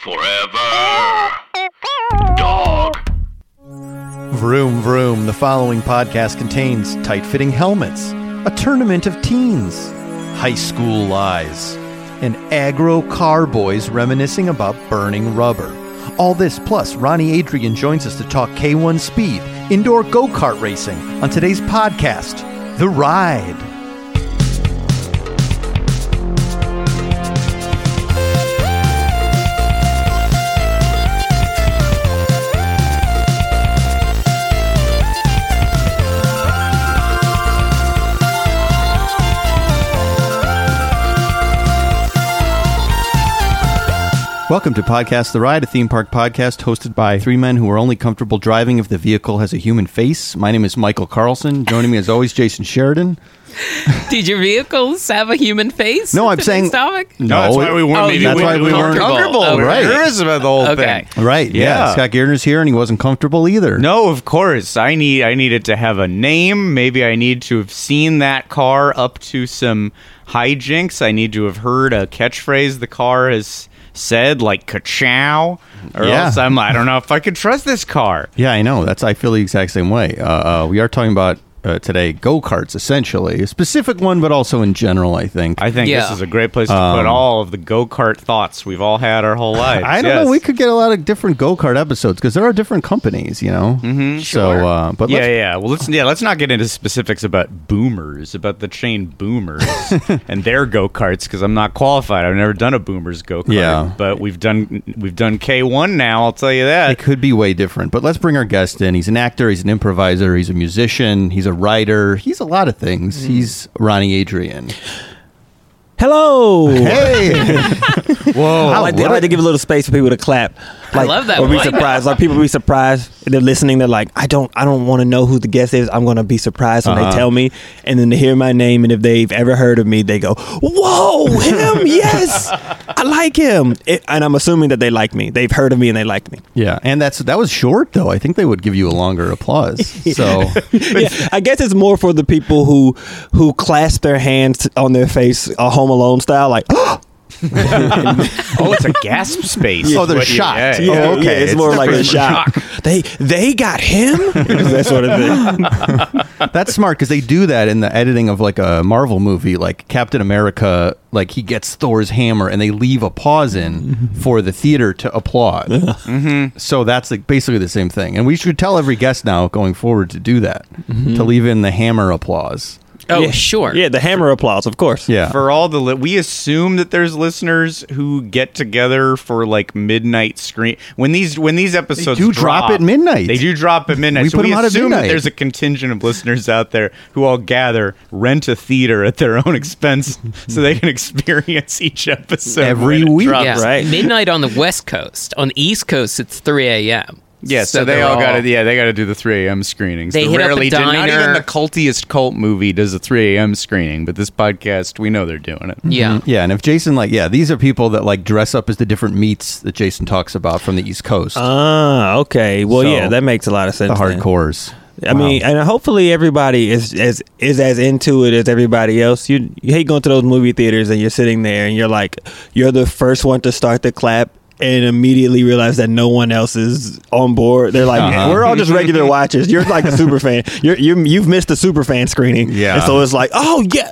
Forever Dog. Vroom vroom. The following podcast contains tight-fitting helmets, a tournament of teens, high school lies, and aggro carboys reminiscing about burning rubber. All this plus Ronnie Adrian joins us to talk K1 Speed, indoor go-kart racing on today's podcast, The Ride. Welcome to Podcast the Ride, a theme park podcast hosted by three men who are only comfortable driving if the vehicle has a human face. My name is Michael Carlson. Joining me as always, Jason Sheridan. Did your vehicles have a human face? No, I'm saying... Stomach? No, that's why we weren't comfortable. We're right. Curious about the whole thing. Right, yeah. Scott Gardner's here, and he wasn't comfortable either. No, of course. I need it to have a name. Maybe I need to have seen that car up to some hijinks. I need to have heard a catchphrase the car has... said, like ka-chow, or else I don't know if I could trust this car. Yeah, I know. I feel the exact same way. We are talking about today go-karts, essentially. A specific one, but also in general, I think. This is a great place to put all of the go-kart thoughts we've all had our whole lives. I don't know. We could get a lot of different go-kart episodes, because there are different companies, you know? Mm-hmm, sure. So, but let's not get into specifics about boomers, about the chain boomers and their go-karts, because I'm not qualified. I've never done a boomers go-kart. Yeah. But we've done K1 now, I'll tell you that. It could be way different. But let's bring our guest in. He's an actor, he's an improviser, he's a musician, he's a writer. He's a lot of things. He's Ronnie Adrian. Hello. Hey. Whoa. I like to give a little space for people to clap. Like, I love that. Or be surprised. Like, people be surprised. They're listening. They're like, I don't want to know who the guest is. I'm going to be surprised when they tell me. And then they hear my name. And if they've ever heard of me, they go, whoa, him. Yes. I like him. And I'm assuming that they like me. They've heard of me and they like me. Yeah. And that was short, though. I think they would give you a longer applause. So I guess it's more for the people who clasp their hands on their face, a Home Alone style, like, it's a gasp space. Oh, they're shocked. Yeah. Oh, okay. Yeah, it's more like a shock. They got him? That sort of thing. That's smart, because they do that in the editing of like a Marvel movie, like Captain America, like he gets Thor's hammer and they leave a pause in for the theater to applaud. Mm-hmm. So that's like basically the same thing. And we should tell every guest now going forward to do that, to leave in the hammer applause. Oh, yeah. Sure. Yeah, the hammer applause, of course. Yeah. For all the... we assume that there's listeners who get together for, like, midnight screen... When these episodes drop at midnight. They do drop at midnight. We assume that there's a contingent of listeners out there who all gather, rent a theater at their own expense so they can experience each episode. Every week. Drops, right? Midnight on the West Coast. On the East Coast, it's 3 a.m. Yeah, so they all got to. Yeah, they got to do the 3 a.m. screenings. They rarely do. Not even the cultiest cult movie does a 3 a.m. screening, but this podcast, we know they're doing it. Yeah, yeah. And if Jason, these are people that dress up as the different meats that Jason talks about from the East Coast. Ah, okay. Well, so, that makes a lot of sense. The hardcores. I mean, and hopefully everybody is as into it as everybody else. You hate going to those movie theaters and you're sitting there and you're the first one to start the clap. And immediately realize that no one else is on board. They're like, we're all just regular watchers. You're like a super fan. You've missed a super fan screening. Yeah. And so it's like, oh, yeah.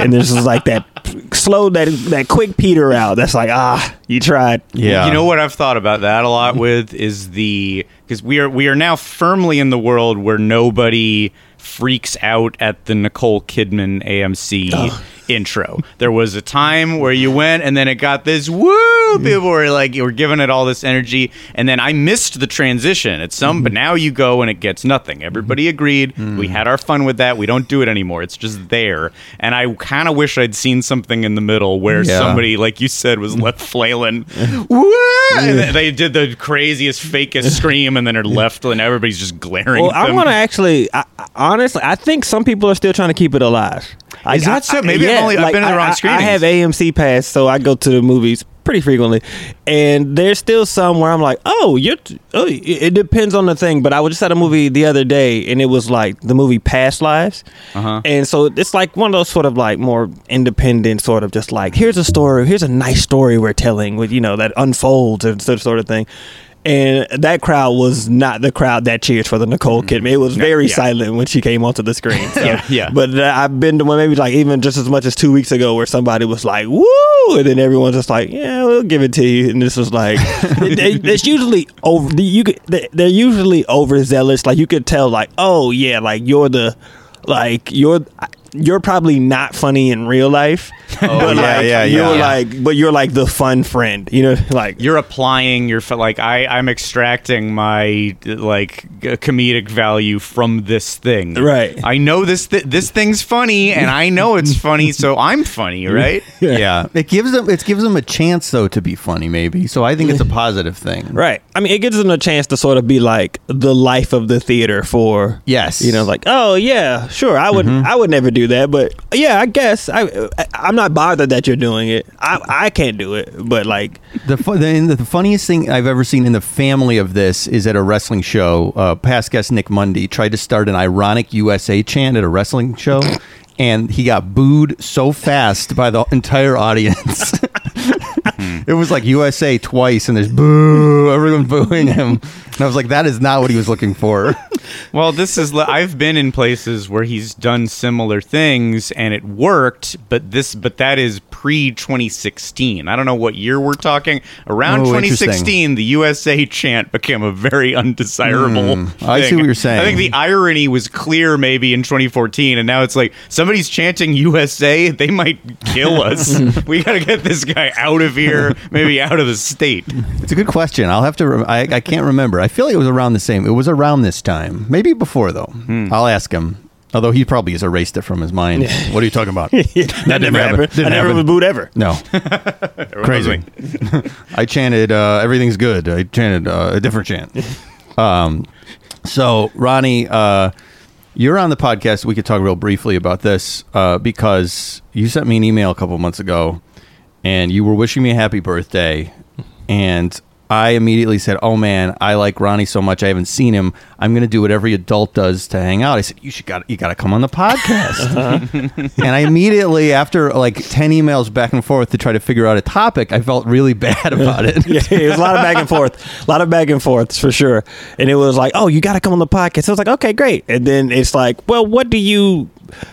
And there's just like that slow, that quick peter out. That's like, you tried. Yeah. You know what I've thought about that a lot with is because we are now firmly in the world where nobody freaks out at the Nicole Kidman AMC intro. There was a time where you went and then it got this woo, people were like, you were giving it all this energy, and then I missed the transition at some, but now you go and it gets nothing. Everybody agreed. We had our fun with that. We don't do it anymore. It's just there. And I kind of wish I'd seen something in the middle where somebody, like you said, was left flailing. Woo! And they did the craziest, fakest scream and then are left and everybody's just glaring. Well, I want to actually, honestly, I think some people are still trying to keep it alive. Is that so? Maybe I've been in the wrong screenings. I have AMC pass, so I go to the movies pretty frequently, and there's still some where I'm like, it depends on the thing. But I just had a movie the other day, and it was like the movie Past Lives, and so it's like one of those sort of like more independent sort of just like here's a nice story we're telling with that unfolds and such sort of thing. And that crowd was not the crowd that cheers for the Nicole Kidman. It was very silent when she came onto the screen. So. But I've been to one maybe like even just as much as 2 weeks ago where somebody was like, woo! And then everyone's just like, yeah, we'll give it to you. And this was like, it's usually over. They're usually overzealous. Like you could tell like, oh yeah, like you're probably not funny in real life. But you're like the fun friend, like you're applying your like I'm extracting my like comedic value from this thing. Right. I know this thing's funny and I know it's funny. So I'm funny. Right. Yeah. It gives them a chance though to be funny maybe. So I think it's a positive thing. Right. I mean, it gives them a chance to sort of be like the life of the theater for, yes, like, oh yeah, sure. I would never do that, but yeah, I guess I'm not bothered that you're doing it. I can't do it, but like the funniest thing I've ever seen in the family of this is at a wrestling show. Past guest Nick Mundy tried to start an ironic USA chant at a wrestling show, and he got booed so fast by the entire audience. It was like USA twice, and there's boo, everyone booing him. And I was like, that is not what he was looking for. Well, I've been in places where he's done similar things, and it worked, but that is pre-2016. I don't know what year we're talking. Around 2016, the USA chant became a very undesirable thing. I see what you're saying. I think the irony was clear maybe in 2014, and now it's like, somebody's chanting USA, they might kill us. We got to get this guy out of here, maybe out of the state. It's a good question. I'll have to I can't remember. I feel like it was around this time, maybe before though. I'll ask him, although he probably has erased it from his mind. What are you talking about? That never happened. I never was booed ever. No. Crazy. I chanted everything's good. I chanted a different chant. So Ronnie, you're on the podcast. We could talk real briefly about this because you sent me an email a couple months ago and you were wishing me a happy birthday. And I immediately said, oh man, I like Ronnie so much. I haven't seen him. I'm going to do what every adult does to hang out. I said, you got to come on the podcast. And I immediately, after like 10 emails back and forth to try to figure out a topic, I felt really bad about it. It was a lot of back and forth. A lot of back and forths for sure. And it was like, oh, you got to come on the podcast. I was like, okay, great. And then it's like, well,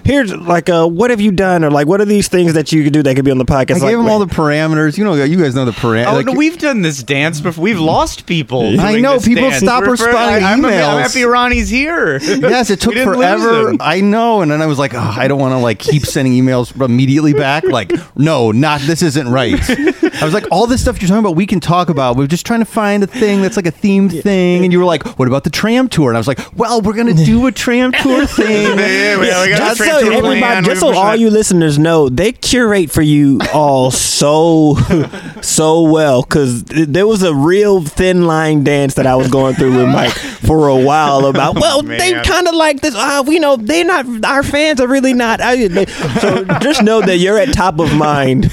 here's like what have you done, or like what are these things that you could do that could be on the podcast? I gave them all the parameters. You guys know the parameters. Oh, like, no, we've done this dance before. We've lost people. I know people dance. Stop responding to emails. I'm happy Ronnie's here. Yes, it took forever. I know, and then I was like, I don't want to like keep sending emails immediately back. Like, no, not this isn't right. I was like, all this stuff you're talking about, we can talk about. We're just trying to find a thing that's like a themed thing, and you were like, what about the tram tour? And I was like, well, we're gonna do a tram tour thing. Just so all you listeners know, they curate for you all so well, because there was a real thin line dance that I was going through with Mike for a while about, they kind of like this, they're not, our fans are really not. So just know that you're at top of mind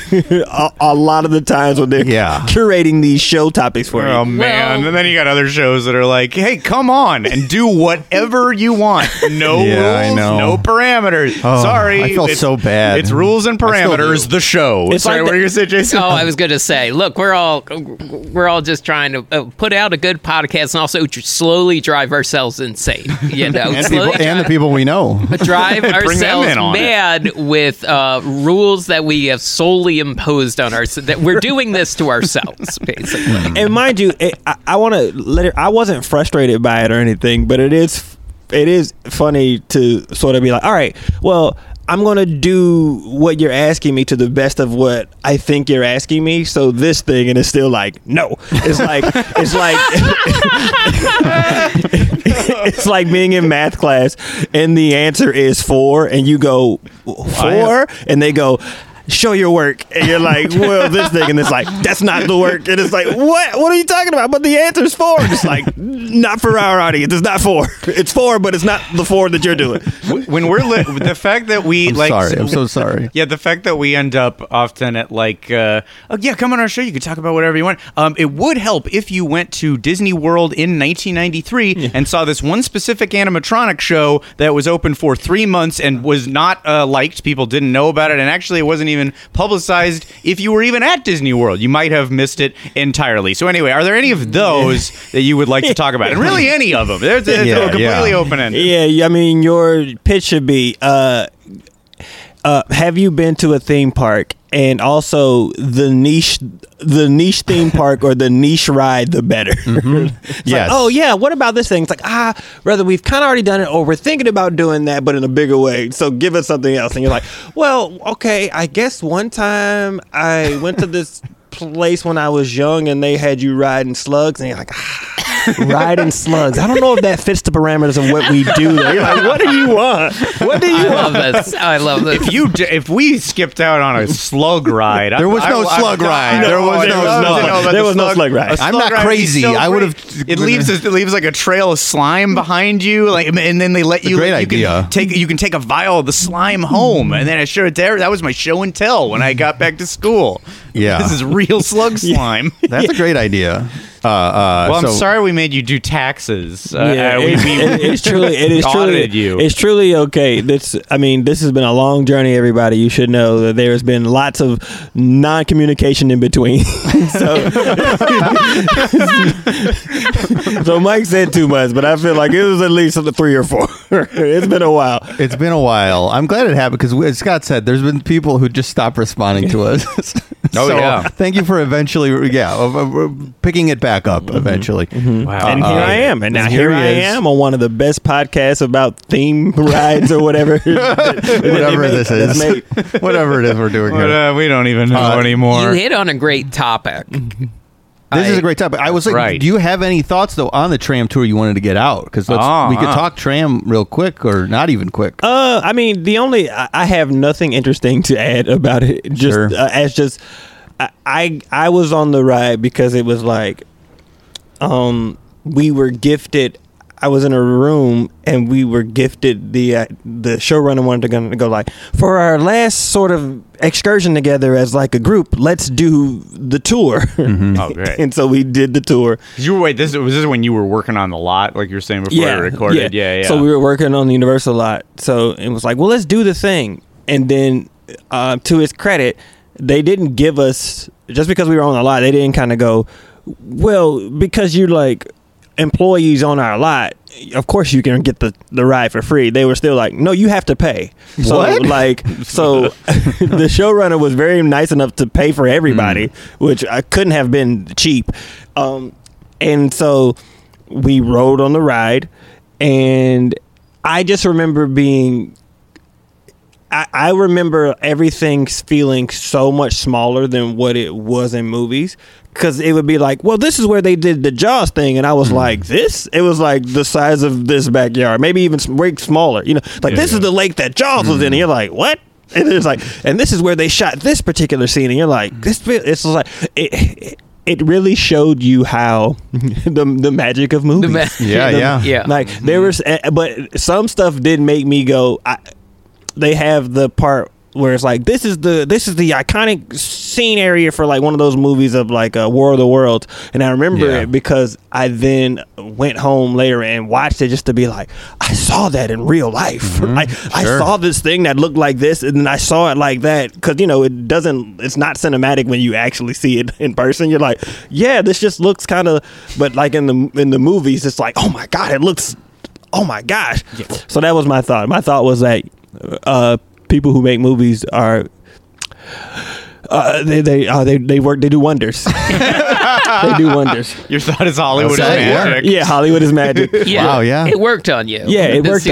a lot of the times when they're curating these show topics for you. Oh, man. And then you got other shows that are like, hey, come on and do whatever you want. No rules, no parameters. Oh, sorry. I feel so bad. It's rules and parameters, the show. It's sorry, like what are you saying, Jason? Oh, I was going to say, look, we're all just trying to put out a good podcast and also slowly drive ourselves insane. And the people we know. Drive ourselves mad with rules that we have solely imposed on ourselves. That we're doing this to ourselves, basically. And mind you, I want to let it, I wasn't frustrated by it or anything, but it is funny to sort of be like, all right, well, I'm going to do what you're asking me to the best of what I think you're asking me. So this thing, and it's still like, no, it's like, it's like being in math class and the answer is 4 and you go 4 and they go, show your work, and you're like, well, this thing, and it's like, that's not the work, and it's like, what are you talking about? But the answer's for, and it's like, not for our audience. It's not for. It's for, but it's not the for that you're doing. When we're the fact that we I'm so sorry. Yeah, the fact that we end up often at like, oh yeah, come on our show, you can talk about whatever you want. It would help if you went to Disney World in 1993 and saw this one specific animatronic show that was open for 3 months and was not liked. People didn't know about it, and actually it wasn't even publicized. If you were even at Disney World, you might have missed it entirely. So anyway, are there any of those that you would like to talk about? And really any of them. They're completely open-ended. Yeah, I mean, your pitch should be, have you been to a theme park? And also the niche theme park or the niche ride, the better. Mm-hmm. Yes. Like, oh yeah, what about this thing? It's like, rather we've kind of already done it or we're thinking about doing that, but in a bigger way. So give us something else. And you're like, well, okay, I guess one time I went to this place when I was young and they had you riding slugs, and you're like, riding slugs. I don't know if that fits the parameters of what we do. You're like, what do you want? What do you want? I love this. If we skipped out on a slug ride, there was no slug ride. I'm not crazy. It leaves like a trail of slime behind you, and then they let you. You can take a vial of the slime home, and then I showed there. That was my show and tell when I got back to school. Yeah, this is real slug slime. That's a great idea. I'm sorry we made you do taxes. It's truly okay. This has been a long journey, everybody. You should know that there's been lots of non-communication in between. So Mike said too much, but I feel like it was at least 3 or 4. It's been a while. I'm glad it happened, because as Scott said, there's been people who just stopped responding to us. Thank you for eventually picking it back up eventually. Mm-hmm. Wow. And here I am. And now here I am on one of the best podcasts about theme rides or whatever. Whatever it is we're doing here. We don't even know anymore. You hit on a great topic. This is a great topic. I was like, do you have any thoughts, though, on the tram tour you wanted to get out? Because we could talk tram real quick, or not even quick. I have nothing interesting to add about it. I was on the ride because it was like, we were gifted. I was in a room and we were gifted the showrunner wanted to go like, for our last sort of excursion together as like a group, let's do the tour. Mm-hmm. Oh, great. And so we did the tour. This is when you were working on the lot, like you were saying before I recorded. Yeah. So we were working on the Universal lot. So it was like, well, let's do the thing. And then to his credit, they didn't give us, just because we were on the lot, they didn't kind of go, well, because you're like employees on our lot, of course you can get the ride for free. They were still like, no, you have to pay. So the showrunner was very nice enough to pay for everybody, which I couldn't have been cheap. And so we rode on the ride, and I just remember I remember everything feeling so much smaller than what it was in movies, because it would be like, well, this is where they did the Jaws thing, and I was like, this? It was like the size of this backyard, maybe even way smaller. You know, this is the lake that Jaws was in, and you're like, what? And it's like, and this is where they shot this particular scene, and you're like, it really showed you how the magic of movies. There was, but some stuff did make me go. They have the part where it's like, this is the iconic scene area for like one of those movies of like War of the Worlds, and I remember it because I then went home later and watched it just to be like, I saw that in real life. Mm-hmm. I saw this thing that looked like this, and then I saw it like that, because you know it's not cinematic when you actually see it in person. You're like, yeah, this just looks kind of, but like in the movies, it's like, oh my god, it looks, oh my gosh. Yeah. So that was my thought. My thought was that. People who make movies are they work. They do wonders. They do wonders. Your thought is Hollywood is magic. Yeah, Hollywood is magic. Yeah. Wow. Yeah, it worked on you. Yeah, it worked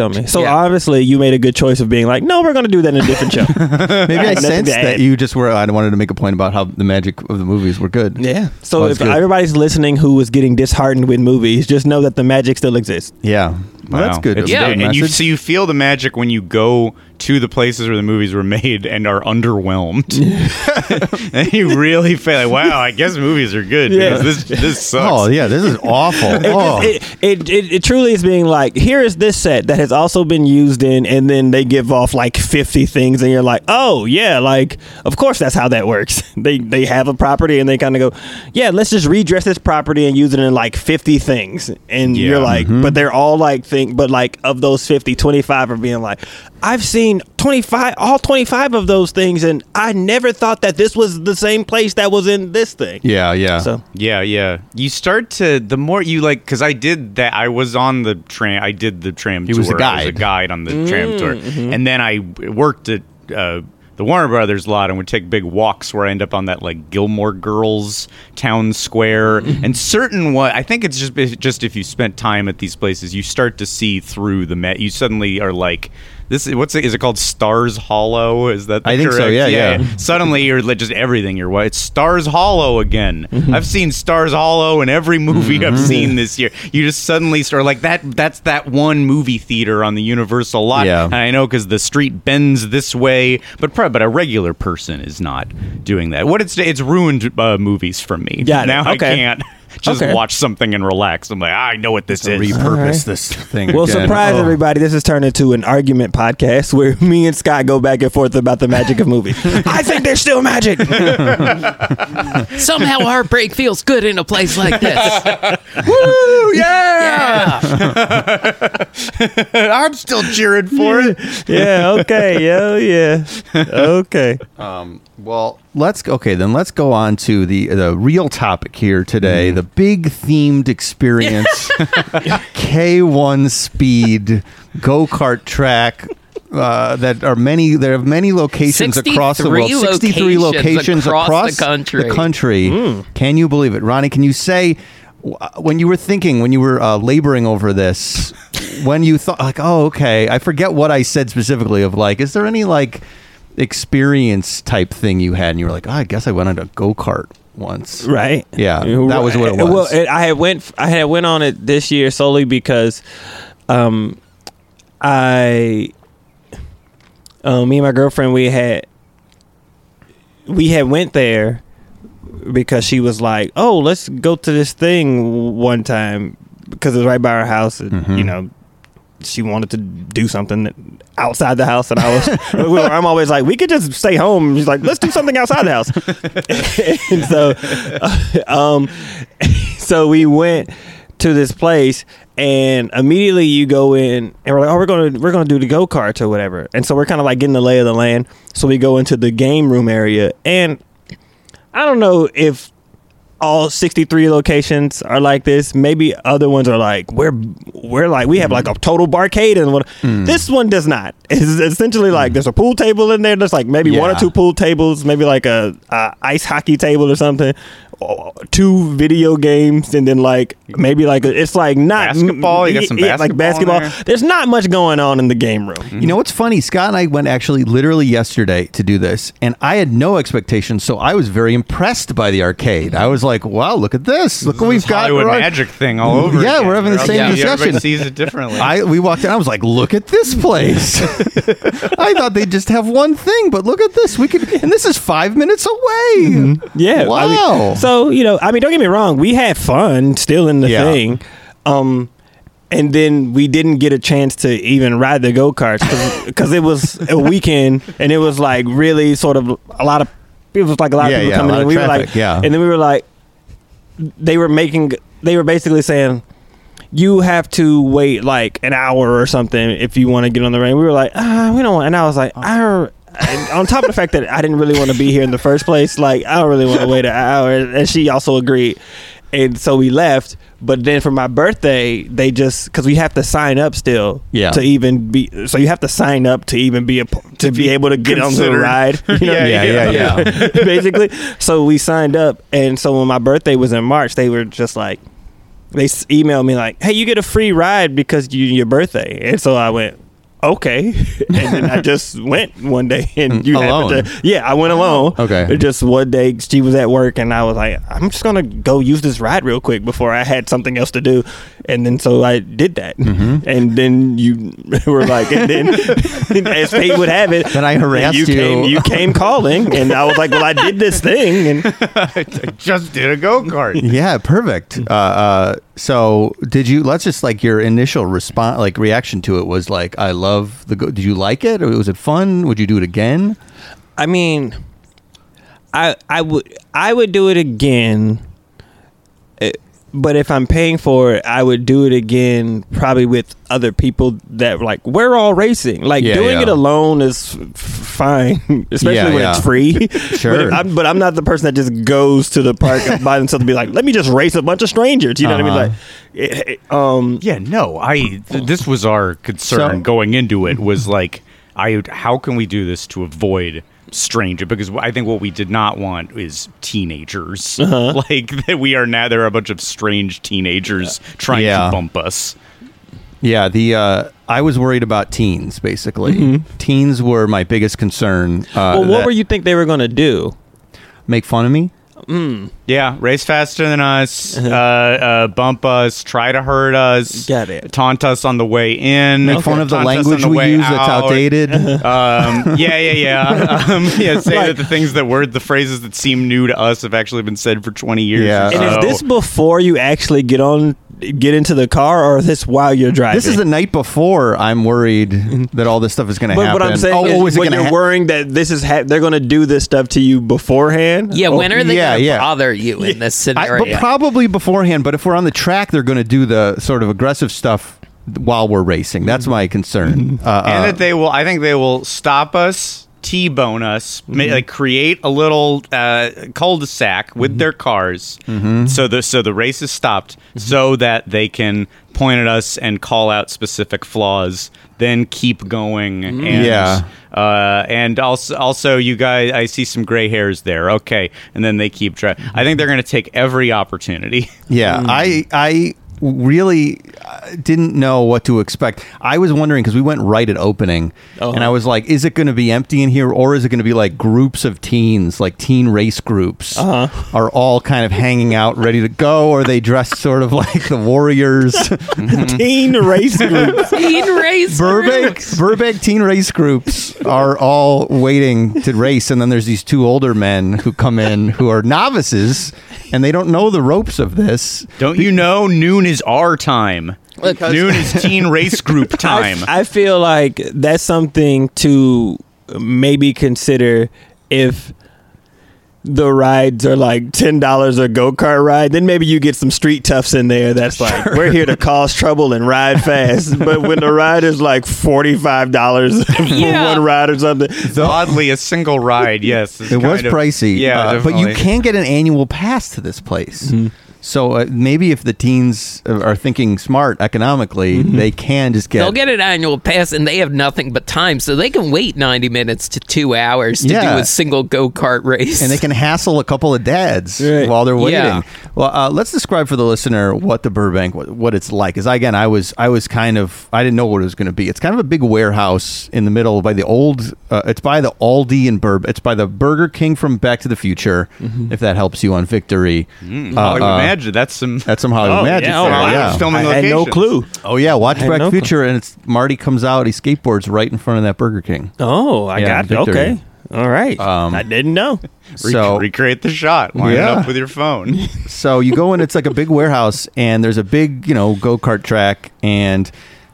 on me. So obviously, you made a good choice of being like, no, we're going to do that in a different show. Maybe I sensed that you just were. I wanted to make a point about how the magic of the movies were good. Yeah. So if everybody's listening who was getting disheartened with movies, just know that the magic still exists. Yeah. Well, that's good. It's, yeah, and you, so you feel the magic when you go to the places where the movies were made and are underwhelmed. Yeah. And you really feel like, wow, I guess movies are good because this sucks. Oh, yeah, this is awful. It truly is being like, here is this set that has also been used in, and then they give off like 50 things, and you're like, oh, yeah, like, of course that's how that works. They have a property, and they kind of go, yeah, let's just redress this property and use it in like 50 things. And you're like, but they're all like, but like of those 50, 25 are being like, I've seen 25 of those things, and I never thought that this was the same place that was in this thing. You start to, the more you like, because I did that. I was on the tram. I did the tram tour. He was a guide. I was a guide on the tram tour, and then I worked at the Warner Brothers lot and would take big walks where I end up on that like Gilmore Girls town square and certain what I think it's just if you spent time at these places, you start to see through the you suddenly are like, this is it called Stars Hollow? Is that I think correct? So. Yeah. Suddenly you're just everything. You're what? It's Stars Hollow again. I've seen Stars Hollow in every movie I've seen this year. You just suddenly start like that. That's that one movie theater on the Universal lot. Yeah. And I know because the street bends this way, but a regular person is not doing that. What it's ruined movies for me. Yeah. Now I can't. Just watch something and relax. I'm like, I know what this is. Repurpose this thing. Well, again. Surprise everybody. This has turned into an argument podcast where me and Scott go back and forth about the magic of movies. I think there's still magic. Somehow heartbreak feels good in a place like this. Woo! Yeah! I'm still cheering for it. Okay. Well, let's go on to the real topic here today, the big themed experience, K1 Speed go-kart track there are many locations across the world, 63 locations across the country. Can you believe it, Ronnie? Can you say when you were laboring over this, when you thought like, oh, okay, I forget what I said specifically of like, is there any like experience type thing you had and you were like, oh, I guess I went on a go-kart once, right? Yeah, that was what it was. Well, I had went on it this year solely because me and my girlfriend, we had went there because she was like, oh, let's go to this thing one time, because it was right by our house and you know, she wanted to do something outside the house, and I'm always like, we could just stay home. And she's like, let's do something outside the house. And so we went to this place, and immediately you go in, and we're like, oh, we're gonna do the go karts or whatever. And so we're kind of like getting the lay of the land. So we go into the game room area, and I don't know if all 63 locations are like this. Maybe other ones are like, we're like, we have like a total barcade, and this one does not. It's essentially like there's a pool table in there. There's like maybe one or two pool tables, maybe like a ice hockey table or something, or two video games, and then like maybe like it's like not basketball. You got some basketball, like basketball. There's not much going on in the game room. You know what's funny? Scott and I went actually literally yesterday to do this, and I had no expectations, so I was very impressed by the arcade. I was like, wow, look at this! Look what we've got. Hollywood magic thing all over. Yeah, again. We're having the same discussion. Everybody sees it differently. We walked in. I was like, look at this place. I thought they'd just have one thing, but look at this. We could, and this is 5 minutes away. Yeah, wow. So you know, I mean, don't get me wrong. We had fun still in the thing, and then we didn't get a chance to even ride the go karts because it was a weekend, and it was like really sort of a lot of people coming in. And we were like, and then we were like. They were basically saying, you have to wait like an hour or something if you want to get on the ring. We were like, we don't want. And I was like, on top of the fact that I didn't really want to be here in the first place, like, I don't really want to wait an hour. And she also agreed. And so we left. But then for my birthday, they just, because we have to sign up still to even be. So you have to sign up to even be be able to get on the ride. You know? Yeah. Basically, so we signed up, and so when my birthday was in March, they were just like, they emailed me like, "Hey, you get a free ride because your birthday." And so I went, okay. And then I just went one day and you happened to, yeah, I went alone. Okay. Just one day she was at work and I was like, I'm just going to go use this ride real quick before I had something else to do. And then so I did that. Mm-hmm. And then you were like, and then as fate would have it, then I harassed you. You came calling and I was like, well, I did this thing and I just did a go-kart. Yeah. Perfect. So did you, let's just like your initial response, like reaction to it was like, I love the go. Did you like it? Or was it fun? Would you do it again? I mean, I would do it again. But if I'm paying for it, I would do it again, probably with other people that like, we're all racing. Like doing it alone is fine, especially when it's free. Sure. But I'm not the person that just goes to the park by themselves and be like, let me just race a bunch of strangers. You know what I mean? Like, this was our concern going into it was like, how can we do this to avoid stranger, because I think what we did not want is teenagers. Uh-huh. Like that we are now, there are a bunch of strange teenagers trying to bump us. Yeah, I was worried about teens, basically. Mm-hmm. Teens were my biggest concern. Well, what were you think they were going to do? Make fun of me? Mm. Yeah, race faster than us, bump us, try to hurt us, get it, taunt us on the way in, make fun of the language we use that's outdated. Say like, that the things that were the phrases that seem new to us have actually been said for 20 years. Yeah. And is this before you actually get into the car, or is this while you're driving? This is the night before. I'm worried that all this stuff is going to happen. But what I'm saying is when you're worrying that this is they're going to do this stuff to you beforehand. Yeah, when are they going to bother you in this scenario? But probably beforehand. But if we're on the track, they're going to do the sort of aggressive stuff while we're racing. That's my concern. And that they will. I think they will stop us, T-bone us, like create a little cul-de-sac with their cars, so the race is stopped, so that they can point at us and call out specific flaws, then keep going. And, and also you guys, I see some gray hairs there. Okay, and then they keep trying. I think they're going to take every opportunity. Yeah, I really didn't know what to expect. I was wondering because we went right at opening, and I was like, "Is it going to be empty in here, or is it going to be like groups of teens, like teen race groups, are all kind of hanging out, ready to go? Or are they dressed sort of like the Warriors?" Teen race groups, Burbank teen race groups are all waiting to race, and then there's these two older men who come in who are novices and they don't know the ropes of this. Don't you know? Noon is our time. Because noon is teen race group time. I feel like that's something to maybe consider if the rides are like $10 a go-kart ride, then maybe you get some street toughs in there that's like, we're here to cause trouble and ride fast. But when the ride is like $45 for one ride or something, oddly a single ride, yes, it was pricey. Yeah, but you can get an annual pass to this place. Mm-hmm. So maybe if the teens are thinking smart economically, they can just get... They'll get an annual pass, and they have nothing but time, so they can wait 90 minutes to 2 hours to do a single go-kart race. And they can hassle a couple of dads while they're waiting. Yeah. Well, let's describe for the listener what the Burbank, what it's like. Because, again, I was kind of... I didn't know what it was going to be. It's kind of a big warehouse in the middle by the old... it's by the Aldi in Burbank. It's by the Burger King from Back to the Future, if that helps you on Victory. That's some Hollywood magic. Yeah, filming I had no clue. Oh yeah, watch Back to the Future, and it's Marty comes out. He skateboards right in front of that Burger King. Oh, I got it. Okay, all right. I didn't know. So recreate the shot. Line it up with your phone. So you go in. It's like a big warehouse, and there's a big, go-kart track, and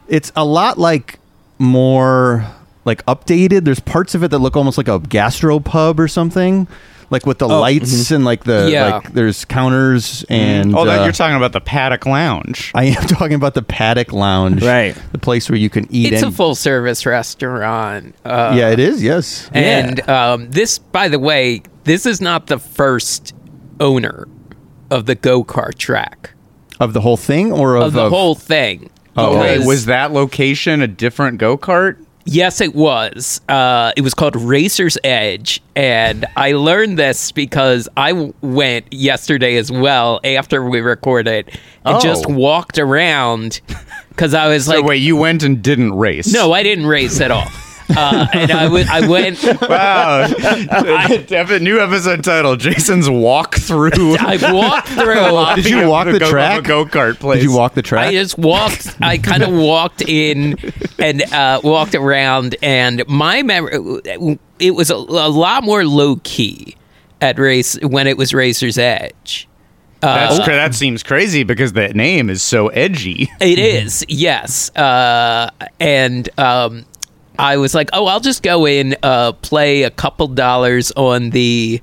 it's a lot like more like updated. There's parts of it that look almost like a gastropub or something. Like with the lights and like the there's counters and you're talking about the Paddock Lounge. I am talking about the Paddock Lounge, right? The place where you can eat. It's a full service restaurant. Yeah, it is. Yes, and this, by the way, this is not the first owner of the go-kart track of the whole thing, or of the whole thing. Oh, wait, was that location a different go-kart? Yes, it was. It was called Racer's Edge, and I learned this because I went yesterday as well after we recorded and just walked around because I was like... So wait, you went and didn't race? No, I didn't race at all. And I went... Wow. New episode title, Jason's Walk Through. I walked through... Did you walk the track? Go-kart place. Did you walk the track? I just walked... I kind of walked in and walked around, and my memory... It was a lot more low-key at race when it was Racer's Edge. That seems crazy because that name is so edgy. It is, yes. I was like, I'll just go in, play a couple dollars on the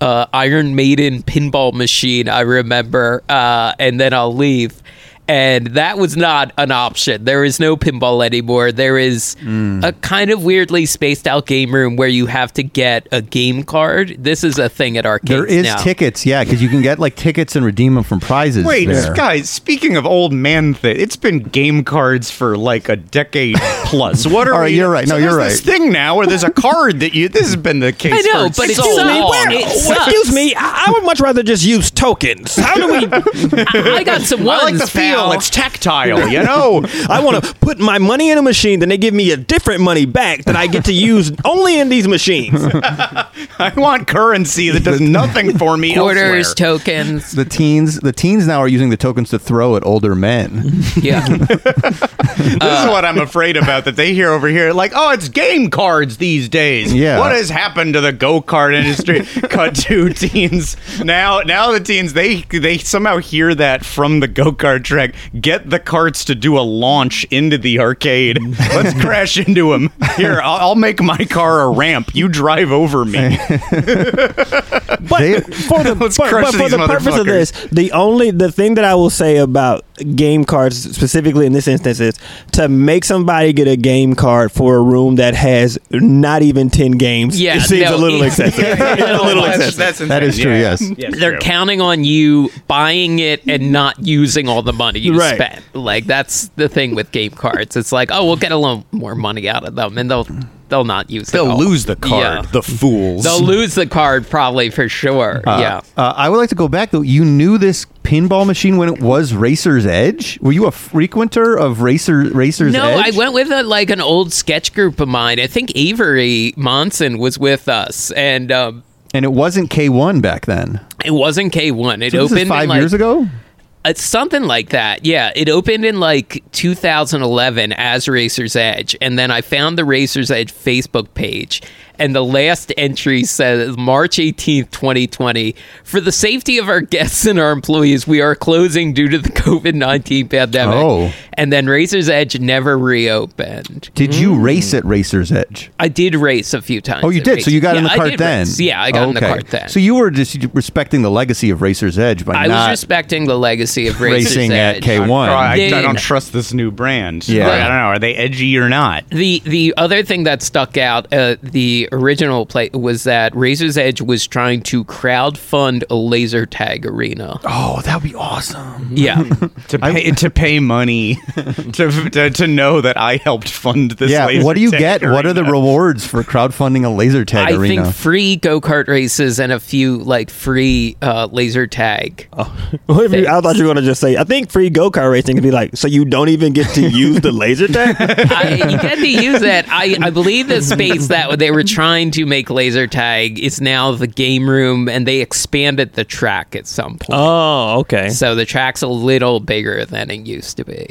Iron Maiden pinball machine, I remember, and then I'll leave. And that was not an option. There is no pinball anymore. There is a kind of weirdly spaced out game room where you have to get a game card. This is a thing at arcades now. There is tickets, yeah, because you can get like tickets and redeem them from prizes. Wait, guys, speaking of old man thing, it's been game cards for like a decade plus. What are you're right. No, so you're right. There's this thing now where there's a card that you... This has been the case. I know, for but it's so long. Excuse me, I would much rather just use tokens. How do we... I got some ones. I like the feel. It's tactile, you know. I want to put my money in a machine, then they give me a different money back that I get to use only in these machines. I want currency that does nothing for me. Quarters, elsewhere. Tokens. The teens now are using the tokens to throw at older men. Yeah. This is what I'm afraid about, that they hear over here, like, oh, it's game cards these days. Yeah. What has happened to the go-kart industry? Cut to teens. Now the teens, they somehow hear that from the go-kart track. Get the carts to do a launch into the arcade. Let's crash into them. Here, I'll make my car a ramp. You drive over me. But for the purpose of this, the thing that I will say about game cards specifically in this instance is to make somebody get a game card for a room that has not even 10 games. Yeah, it seems a little excessive. That is true. Yeah. Yes, they're counting on you buying it and not using all the money you spent. Like, that's the thing with game cards. It's like, oh, we'll get a little more money out of them, and they'll not use it. They'll lose the card, the fools. They'll lose the card probably for sure. I would like to go back, though. You knew this pinball machine when it was Racer's Edge? Were you a frequenter of Racer's Edge? No, I went with an old sketch group of mine. I think Avery Monson was with us. And it wasn't K1 back then. It wasn't K1. It opened 5 years ago? It's something like that. Yeah, it opened in like 2011 as Racer's Edge, and then I found the Racer's Edge Facebook page, and the last entry says March 18th, 2020. For the safety of our guests and our employees, we are closing due to the COVID-19 pandemic. Oh. And then Racer's Edge never reopened. Did you race at Racer's Edge? I did race a few times. Oh, you did? So you got in the cart then? Race. Yeah, I got in the cart then. So you were just respecting the legacy of Racer's Edge by I was respecting the legacy of racing at K1. I don't trust this new brand. Yeah. I don't know. Are they edgy or not? The other thing that stuck out, the original play, was that Racer's Edge was trying to crowdfund a laser tag arena. Oh, that would be awesome. Yeah. to pay money to know that I helped fund this laser tag arena. What do you get? Arena. What are the rewards for crowdfunding a laser tag arena? I think free go-kart races and a few free laser tag. Oh. I thought you were going to just say, I think free go-kart racing could be like, so you don't even get to use the laser tag? You get to use it. I believe the space that they were trying to make laser tag is now the game room, and they expanded the track at some point. Oh, okay. So the track's a little bigger than it used to be.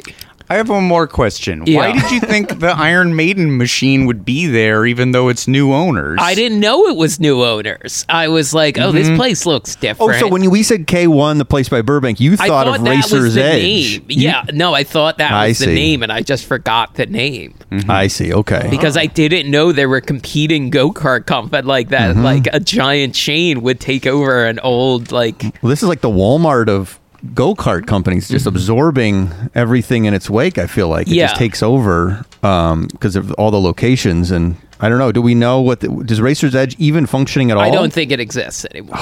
I have one more question. Yeah. Why did you think the Iron Maiden machine would be there even though it's new owners? I didn't know it was new owners. I was like, this place looks different. Oh, so when we said K1, the place by Burbank, you thought of Racer's Edge. Name. Yeah, no, I thought that was the name, and I just forgot the name. Mm-hmm. I see, okay. Because I didn't know there were competing go-kart companies like that. Mm-hmm. Like a giant chain would take over an old, Well, this is like the Walmart of... go-kart companies, just absorbing everything in its wake. I feel like it just takes over because of all the locations, and I don't know, do we know does Racer's Edge even functioning at all? I don't think it exists anymore.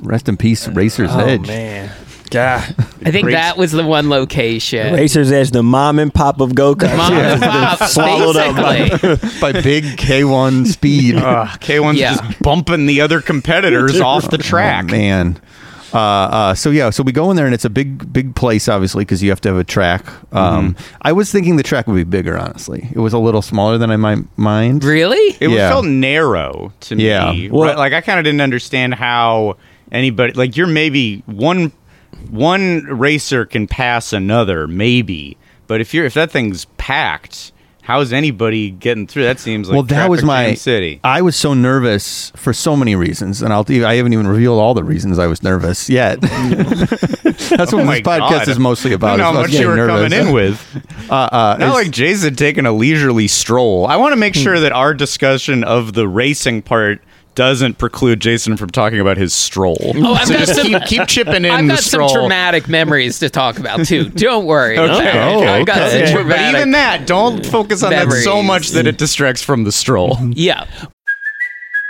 Rest in peace, Racer's Edge. Oh man, God. I think that was the one location. Racer's Edge, the mom and pop of go-karts. Mom and pop, swallowed basically. Up by big K1 Speed. K1's just bumping the other competitors off the track. Oh, man. So we go in there, and it's a big place, obviously, because you have to have a track. I was thinking the track would be bigger, honestly. It was a little smaller than I might mind. Really? It felt narrow to me. Well, right? Like, I kind of didn't understand how anybody... Like, you're maybe... One racer can pass another, maybe. But if that thing's packed... How's anybody getting through? That seems like that was my city. I was so nervous for so many reasons, and I haven't even revealed all the reasons I was nervous yet. That's what this podcast is mostly about. I don't know how much you were coming in with. Not like Jason taking a leisurely stroll. I want to make sure that our discussion of the racing part doesn't preclude Jason from talking about his stroll. Oh, I've got some, keep chipping in I've got the stroll. Some traumatic memories to talk about too. Don't worry. Okay. I've got some traumatic. But even that, don't focus on memories. That so much that it distracts from the stroll. Yeah.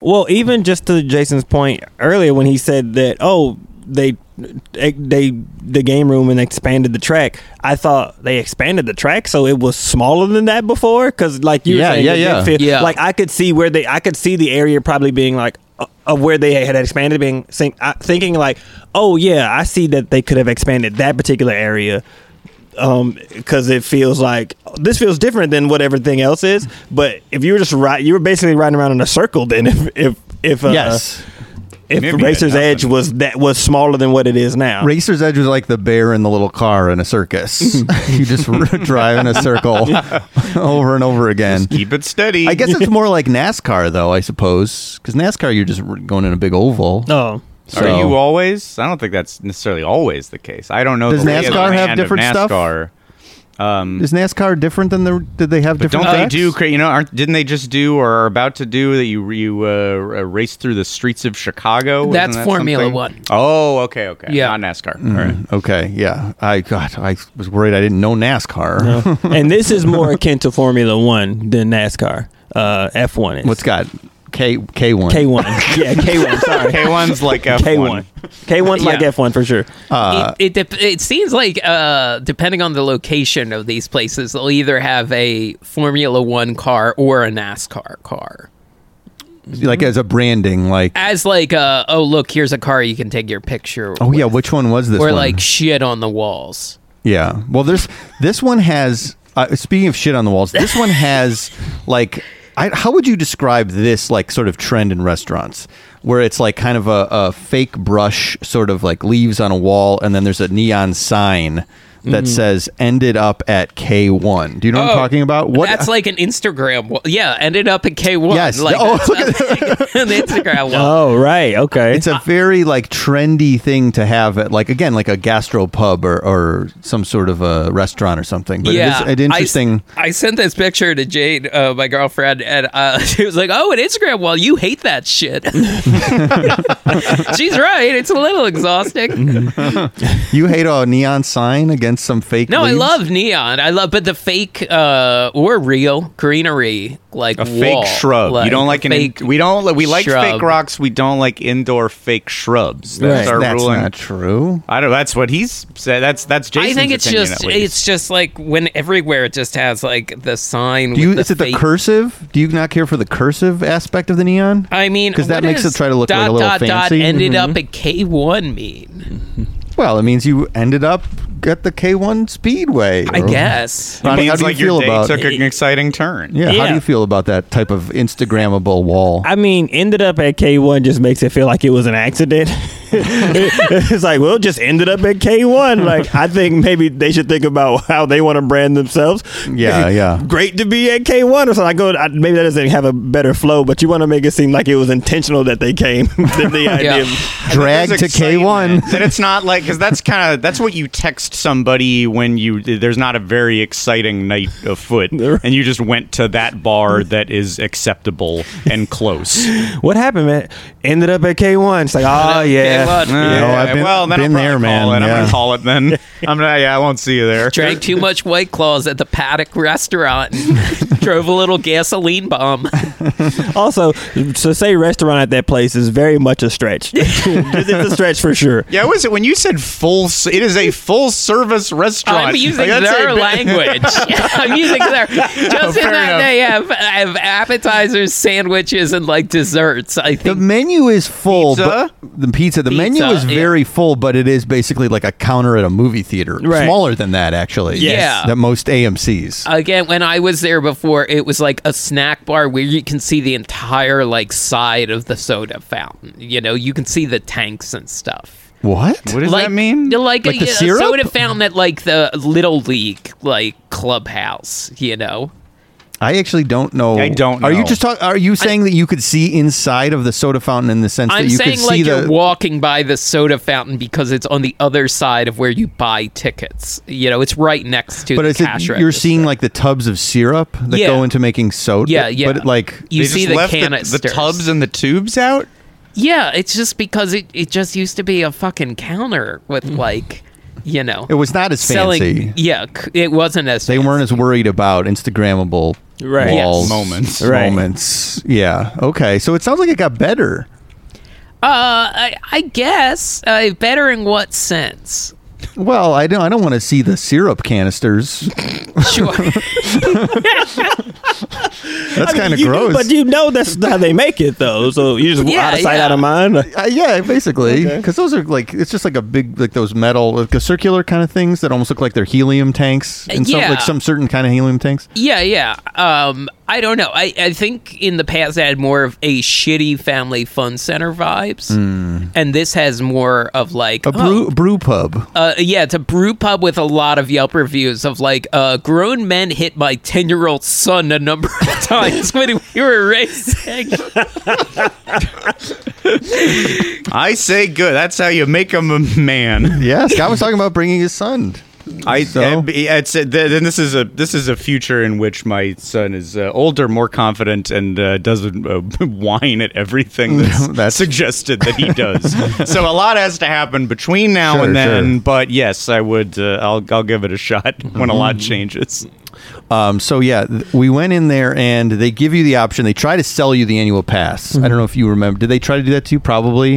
Well, even just to Jason's point earlier when he said that, the game room and expanded the track. I thought they expanded the track, so it was smaller than that before. Because like you were saying, like I could see where I could see the area probably being like of where they had expanded, being thinking like, oh yeah, I see that they could have expanded that particular area. Because it feels like this feels different than what everything else is. But if you were just you were basically riding around in a circle. Then if Racer's Edge was smaller than what it is now, Racer's Edge was like the bear in the little car in a circus. You just drive in a circle over and over again. Just keep it steady. I guess it's more like NASCAR though, I suppose, because NASCAR you're just going in a big oval. Oh. So. Are you always? I don't think that's necessarily always the case. I don't know. Does NASCAR have different NASCAR stuff? Is NASCAR different than did they have different? Don't tracks? They do? You know, didn't they just do or are about to do that? You race through the streets of Chicago. That's Formula One. Oh, okay, yeah, not NASCAR. All right, okay, yeah. I was worried I didn't know NASCAR. No. And this is more akin to Formula One than NASCAR. F1 is. What's got? K1. Yeah, K1. Sorry. K1's like F1. K1's like F1 for sure. It seems like depending on the location of these places, they'll either have a Formula One car or a NASCAR car. Like as a branding, like as like oh look, here's a car you can take your picture. Oh with. Yeah, which one was this? Or one? Like shit on the walls. Yeah. Well, this one has. Speaking of shit on the walls, this one has like. How would you describe this like sort of trend in restaurants where it's like kind of a fake brush sort of like leaves on a wall and then there's a neon sign that says ended up at K1? Do you know what I'm talking about? What? That's like an Instagram wall. Yeah, ended up at K1. Yes. Like, an Instagram wall. Oh, right. Okay. It's a very like trendy thing to have at like, again, like a gastro pub or some sort of a restaurant or something. But yeah. It is an interesting... I sent this picture to Jade, my girlfriend, and she was like, oh, an Instagram wall. You hate that shit. She's right. It's a little exhausting. You hate a neon sign against some fake leaves? I love neon. But the fake or real greenery, like a wall. Fake shrub. Like, you don't like we like shrub. Fake rocks. We don't like indoor fake shrubs. That's right. Our that's ruling. Not true. I don't. That's what he's said. That's Jason's. I think it's opinion, just like when everywhere it just has like the sign. Is it the cursive? Do you not care for the cursive aspect of the neon? I mean, because that makes it try to look like a little fancy. Ended up at K1 mean. Well, it means you ended up at the K1 Speedway. I guess. Ronnie, how do you feel about took an exciting turn. Yeah, how do you feel about that type of Instagrammable wall? I mean, ended up at K1 just makes it feel like it was an accident. It's like, well, it just ended up at K1. Like, I think maybe they should think about how they want to brand themselves. Yeah, yeah. Great to be at K1 or something. Maybe that doesn't have a better flow, but you want to make it seem like it was intentional that they came. The idea of drag to K1. That it's not like, because that's what you text somebody when there's not a very exciting night afoot, and you just went to that bar that is acceptable and close. What happened, man? Ended up at K1. It's like, oh yeah. I've been there, man. I'm gonna call it then. I won't see you there. Drank too much White Claws at the Paddock restaurant. Drove a little gasoline bomb. Also, to say restaurant at that place is very much a stretch. It's a stretch for sure. Yeah, what is it? When you said it is a full service restaurant. I'm using their language. I'm using their. Just in that they have appetizers, sandwiches, and like desserts. I think the menu is full. Menu is very full, but it is basically like a counter at a movie theater. Right. Smaller than that, actually. Yes. Yeah. That most AMC's. Again, when I was there before, it was like a snack bar where you can see the entire like side of the soda fountain. You know, you can see the tanks and stuff. What does that mean? Like a soda fountain at like the Little League like clubhouse, you know? I actually don't know. Are you just talking? Are you saying that you could see inside of the soda fountain in the sense that you could see you're walking by the soda fountain because it's on the other side of where you buy tickets. You know, it's right next to the cash register. You're seeing like the tubs of syrup that go into making soda. Yeah, yeah. But like you see the canisters, the tubs and the tubes out. Yeah, it's just because it just used to be a fucking counter with like. You know, it was not as fancy. Yeah, it wasn't as. They weren't as worried about Instagrammable walls, moments, moments. Yeah. Okay. So it sounds like it got better. I guess better in what sense? Well, I don't want to see the syrup canisters. Sure. That's kind of gross. But you know that's how they make it, though. So you just out of sight, out of mind? Yeah, basically. Because those are like, it's just like a big, like those metal, like a circular kind of things that almost look like they're helium tanks. And like some certain kind of helium tanks. Yeah, yeah. I don't know. I think in the past I had more of a shitty family fun center vibes. Mm. And this has more of like... a brew pub. It's a brew pub with a lot of Yelp reviews of like, grown men hit my 10-year-old son a number of times when we were racing. I say good. That's how you make him a man. Yeah, Scott was talking about bringing his son. This is a future in which my son is older, more confident, and doesn't whine at everything that's suggested that he does. So a lot has to happen between now and then. Sure. But yes, I would. I'll give it a shot when a lot changes. We went in there and they give you the option. They try to sell you the annual pass. Mm-hmm. I don't know if you remember. Did they try to do that to you? Probably.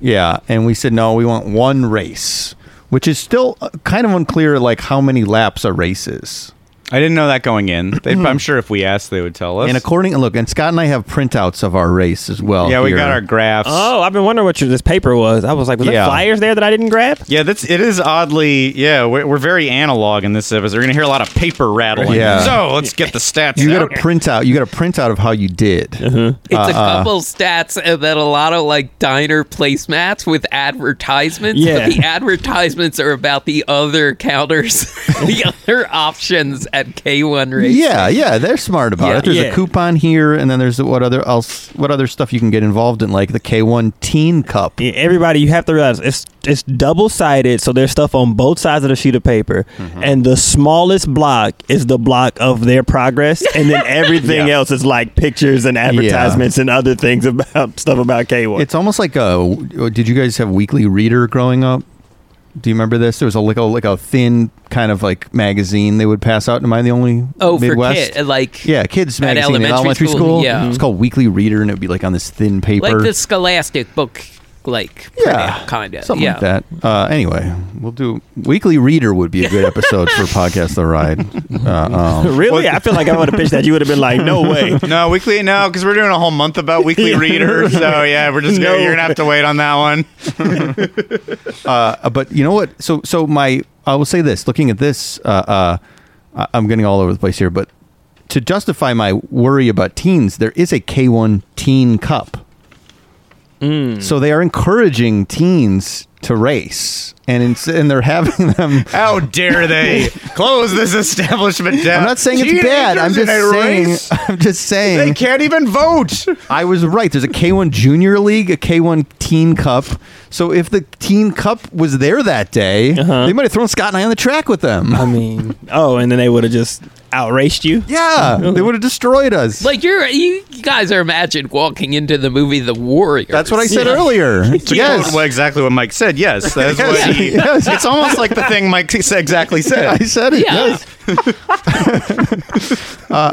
Yeah, and we said no. We want one race. Which is still kind of unclear, like, how many laps a race is. I didn't know that going in. I'm sure if we asked, they would tell us. And Scott and I have printouts of our race as well. Yeah, we got our graphs. Oh, I've been wondering what this paper was. I was like, was there flyers there that I didn't grab? Yeah, it is oddly, we're very analog in this episode. We're going to hear a lot of paper rattling. Yeah. So let's get the stats out. You got a printout of how you did. Mm-hmm. It's a couple stats and then a lot of, like, diner placemats with advertisements. Yeah. But the advertisements are about the other counters, the other options at K1 race. Yeah, they're smart about it. There's a coupon here, and then there's what other stuff you can get involved in, like the K1 Teen Cup. Yeah, everybody, you have to realize it's double-sided, so there's stuff on both sides of the sheet of paper, and the smallest block is the block of their progress, and then everything else is like pictures and advertisements and other things about stuff about K1. It's almost like did you guys have Weekly Reader growing up? Do you remember this? There was a thin kind of like magazine they would pass out. Am I the only Midwest? For kids magazine at elementary school. Yeah. It's called Weekly Reader, and it would be like on this thin paper, like the Scholastic book, kind of something like that. Anyway, we'll do Weekly Reader would be a good episode for Podcast the Ride. Really, I feel like I would have pitched that. You would have been like, no way, no Weekly, no, because we're doing a whole month about Weekly Reader. So we're just you're gonna have to wait on that one. But you know what? So I will say this. Looking at this, I'm getting all over the place here, but to justify my worry about teens, there is a K1 Teen Cup. So they are encouraging teens to race, and they're having them. How dare they close this establishment down? I'm not saying it's bad. I'm just saying. They can't even vote. I was right. There's a K1 Junior League, a K1 Teen Cup. So if the Teen Cup was there that day, they might have thrown Scott and I on the track with them. I mean, and then they would have just outraced you. Yeah, they would have destroyed us. Like you guys are imagined walking into the movie The Warriors. That's what I said earlier. Yes, exactly what Mike said. Yes, that's what he. Yes. It's almost like the thing Mike exactly said. I said it. Yeah.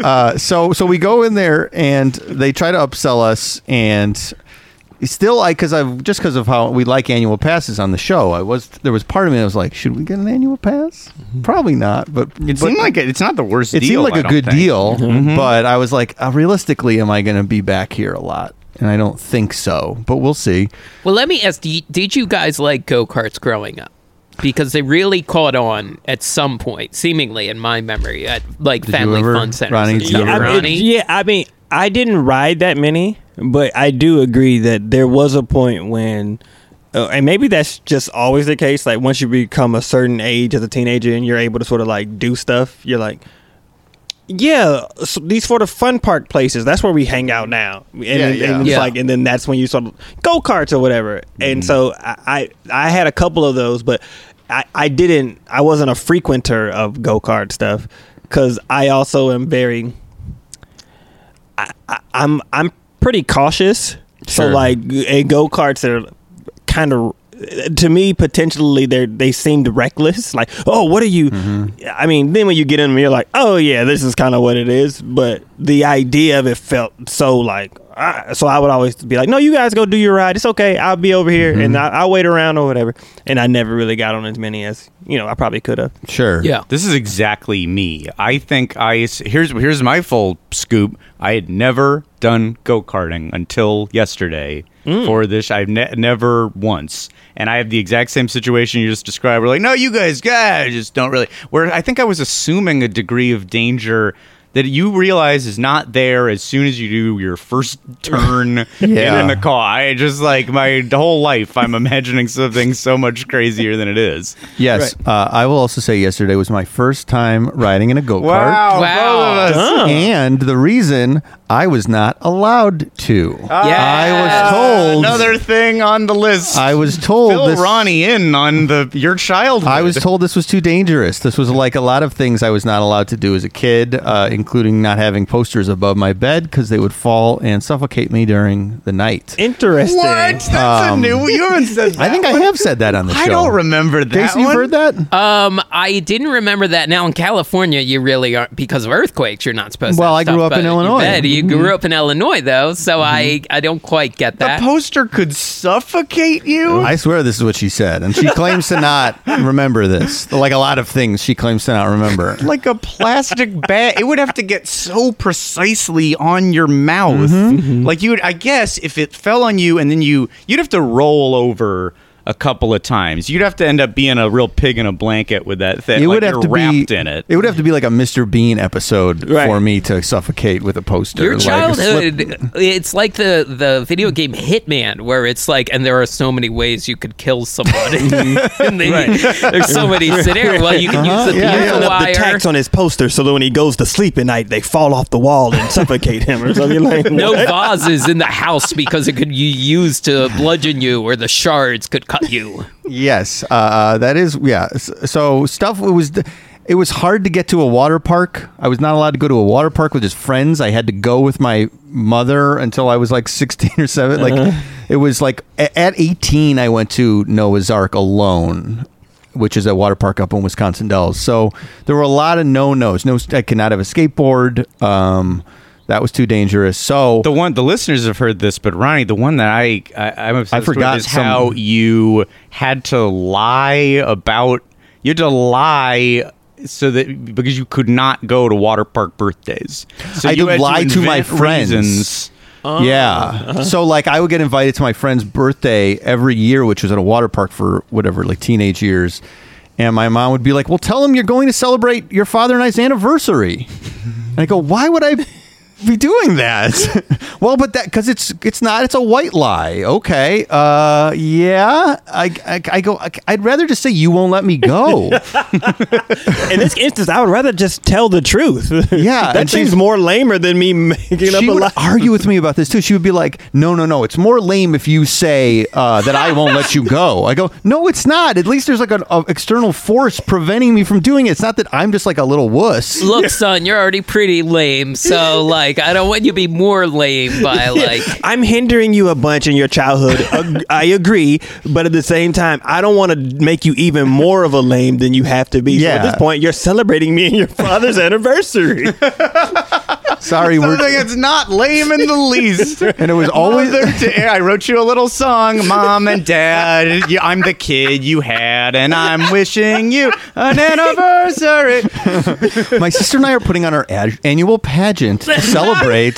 Yes. So we go in there and they try to upsell us, and still because of how we like annual passes on the show, there was part of me that was like, should we get an annual pass? Probably not, but it seemed like it's not the worst deal. It seemed like a good deal, mm-hmm. But I was like, realistically, am I going to be back here a lot? And I don't think so, but we'll see. Well, let me ask, did you guys like go-karts growing up? Because they really caught on at some point, seemingly in my memory, at family fun centers. I mean, I didn't ride that many, but I do agree that there was a point when, and maybe that's just always the case, like once you become a certain age as a teenager and you're able to sort of like do stuff, you're like, yeah, so these sort of fun park places, that's where we hang out now. And then that's when you sort of go-karts or whatever. And so I had a couple of those, but I wasn't a frequenter of go-kart stuff because I also am very... I'm pretty cautious. Sure. So like go-karts are kind of, to me, potentially they seemed reckless. Like, what are you? Mm-hmm. I mean, then when you get in them, you're like, this is kind of what it is. But the idea of it felt so like. So I would always be like, no, you guys go do your ride. It's okay. I'll be over here, mm-hmm. and I'll wait around or whatever. And I never really got on as many as, I probably could have. Sure. Yeah. This is exactly me. I think here's my full scoop. I had never done go-karting until yesterday for this. I've never once. And I have the exact same situation you just described. We're like, no, you guys just don't really. Where I think I was assuming a degree of danger that you realize is not there as soon as you do your first turn in the car. I just my whole life, I'm imagining something so much crazier than it is. Yes. Right. I will also say yesterday was my first time riding in a go-kart. Wow. And the reason I was not allowed to. I was told. Another thing on the list. I was told. Fill Ronnie in on your childhood. I was told this was too dangerous. This was like a lot of things I was not allowed to do as a kid, including not having posters above my bed because they would fall and suffocate me during the night. Interesting. What? That's a new. You haven't said that. I think I have said that on the show. I don't remember that. Jason, you heard that? I didn't remember that. Now in California, you really aren't, because of earthquakes. You're not supposed to. Well, I grew up in Illinois. You grew up in Illinois though, so I don't quite get that. The poster could suffocate you. I swear this is what she said, and she claims to not remember this. Like a lot of things, she claims to not remember. Like a plastic bag. It would have to get so precisely on your mouth. Mm-hmm. Like you would, I guess, if it fell on you and then you'd have to roll over a couple of times. You'd have to end up being a real pig in a blanket with that thing. It would have to be wrapped in it. It would have to be like a Mr. Bean episode for me to suffocate with a poster. Your childhood, it's like the video game Hitman, where it's like, and there are so many ways you could kill someone. There's so many scenarios. Well, you can use the piano wire. The tacks on his poster, so that when he goes to sleep at night, they fall off the wall and suffocate him or something like that. No vases in the house because it could be used to bludgeon you, or the shards could come. You. Yes, that is, yeah. So stuff, it was hard to get to a water park. I was not allowed to go to a water park with just friends. I had to go with my mother until I was like 16 or 7. Like it was like at 18 I went to Noah's Ark alone, which is a water park up in Wisconsin Dells. So there were a lot of no-nos. No, I could not have a skateboard. That was too dangerous. So the listeners have heard this, but Ronnie, the one that I'm obsessed with is how you had to lie about. You had to lie so that because you could not go to water park birthdays. So I did lie to my friends. Reasons. Yeah. So I would get invited to my friend's birthday every year, which was at a water park for whatever, like teenage years. And my mom would be like, "Well, tell him you're going to celebrate your father and I's anniversary." And I go, "Why would I?" be doing that. Well, but that, because it's not, it's a white lie. Okay. Yeah. I'd rather just say you won't let me go. In this instance, I would rather just tell the truth. Yeah. That seems more lamer than me making up a lie. She would argue with me about this too. She would be like, no. It's more lame if you say that I won't let you go. I go, no, it's not. At least there's like an external force preventing me from doing it. It's not that I'm just like a little wuss. Look, son, you're already pretty lame. So like, I don't want you to be more lame by like... I'm hindering you a bunch in your childhood. I agree. But at the same time, I don't want to make you even more of a lame than you have to be. Yeah. So at this point, you're celebrating me and your father's anniversary. Sorry, it's not lame in the least. And it was always there to air. I wrote you a little song, Mom and Dad. I'm the kid you had, and I'm wishing you an anniversary. My sister and I are putting on our annual pageant to celebrate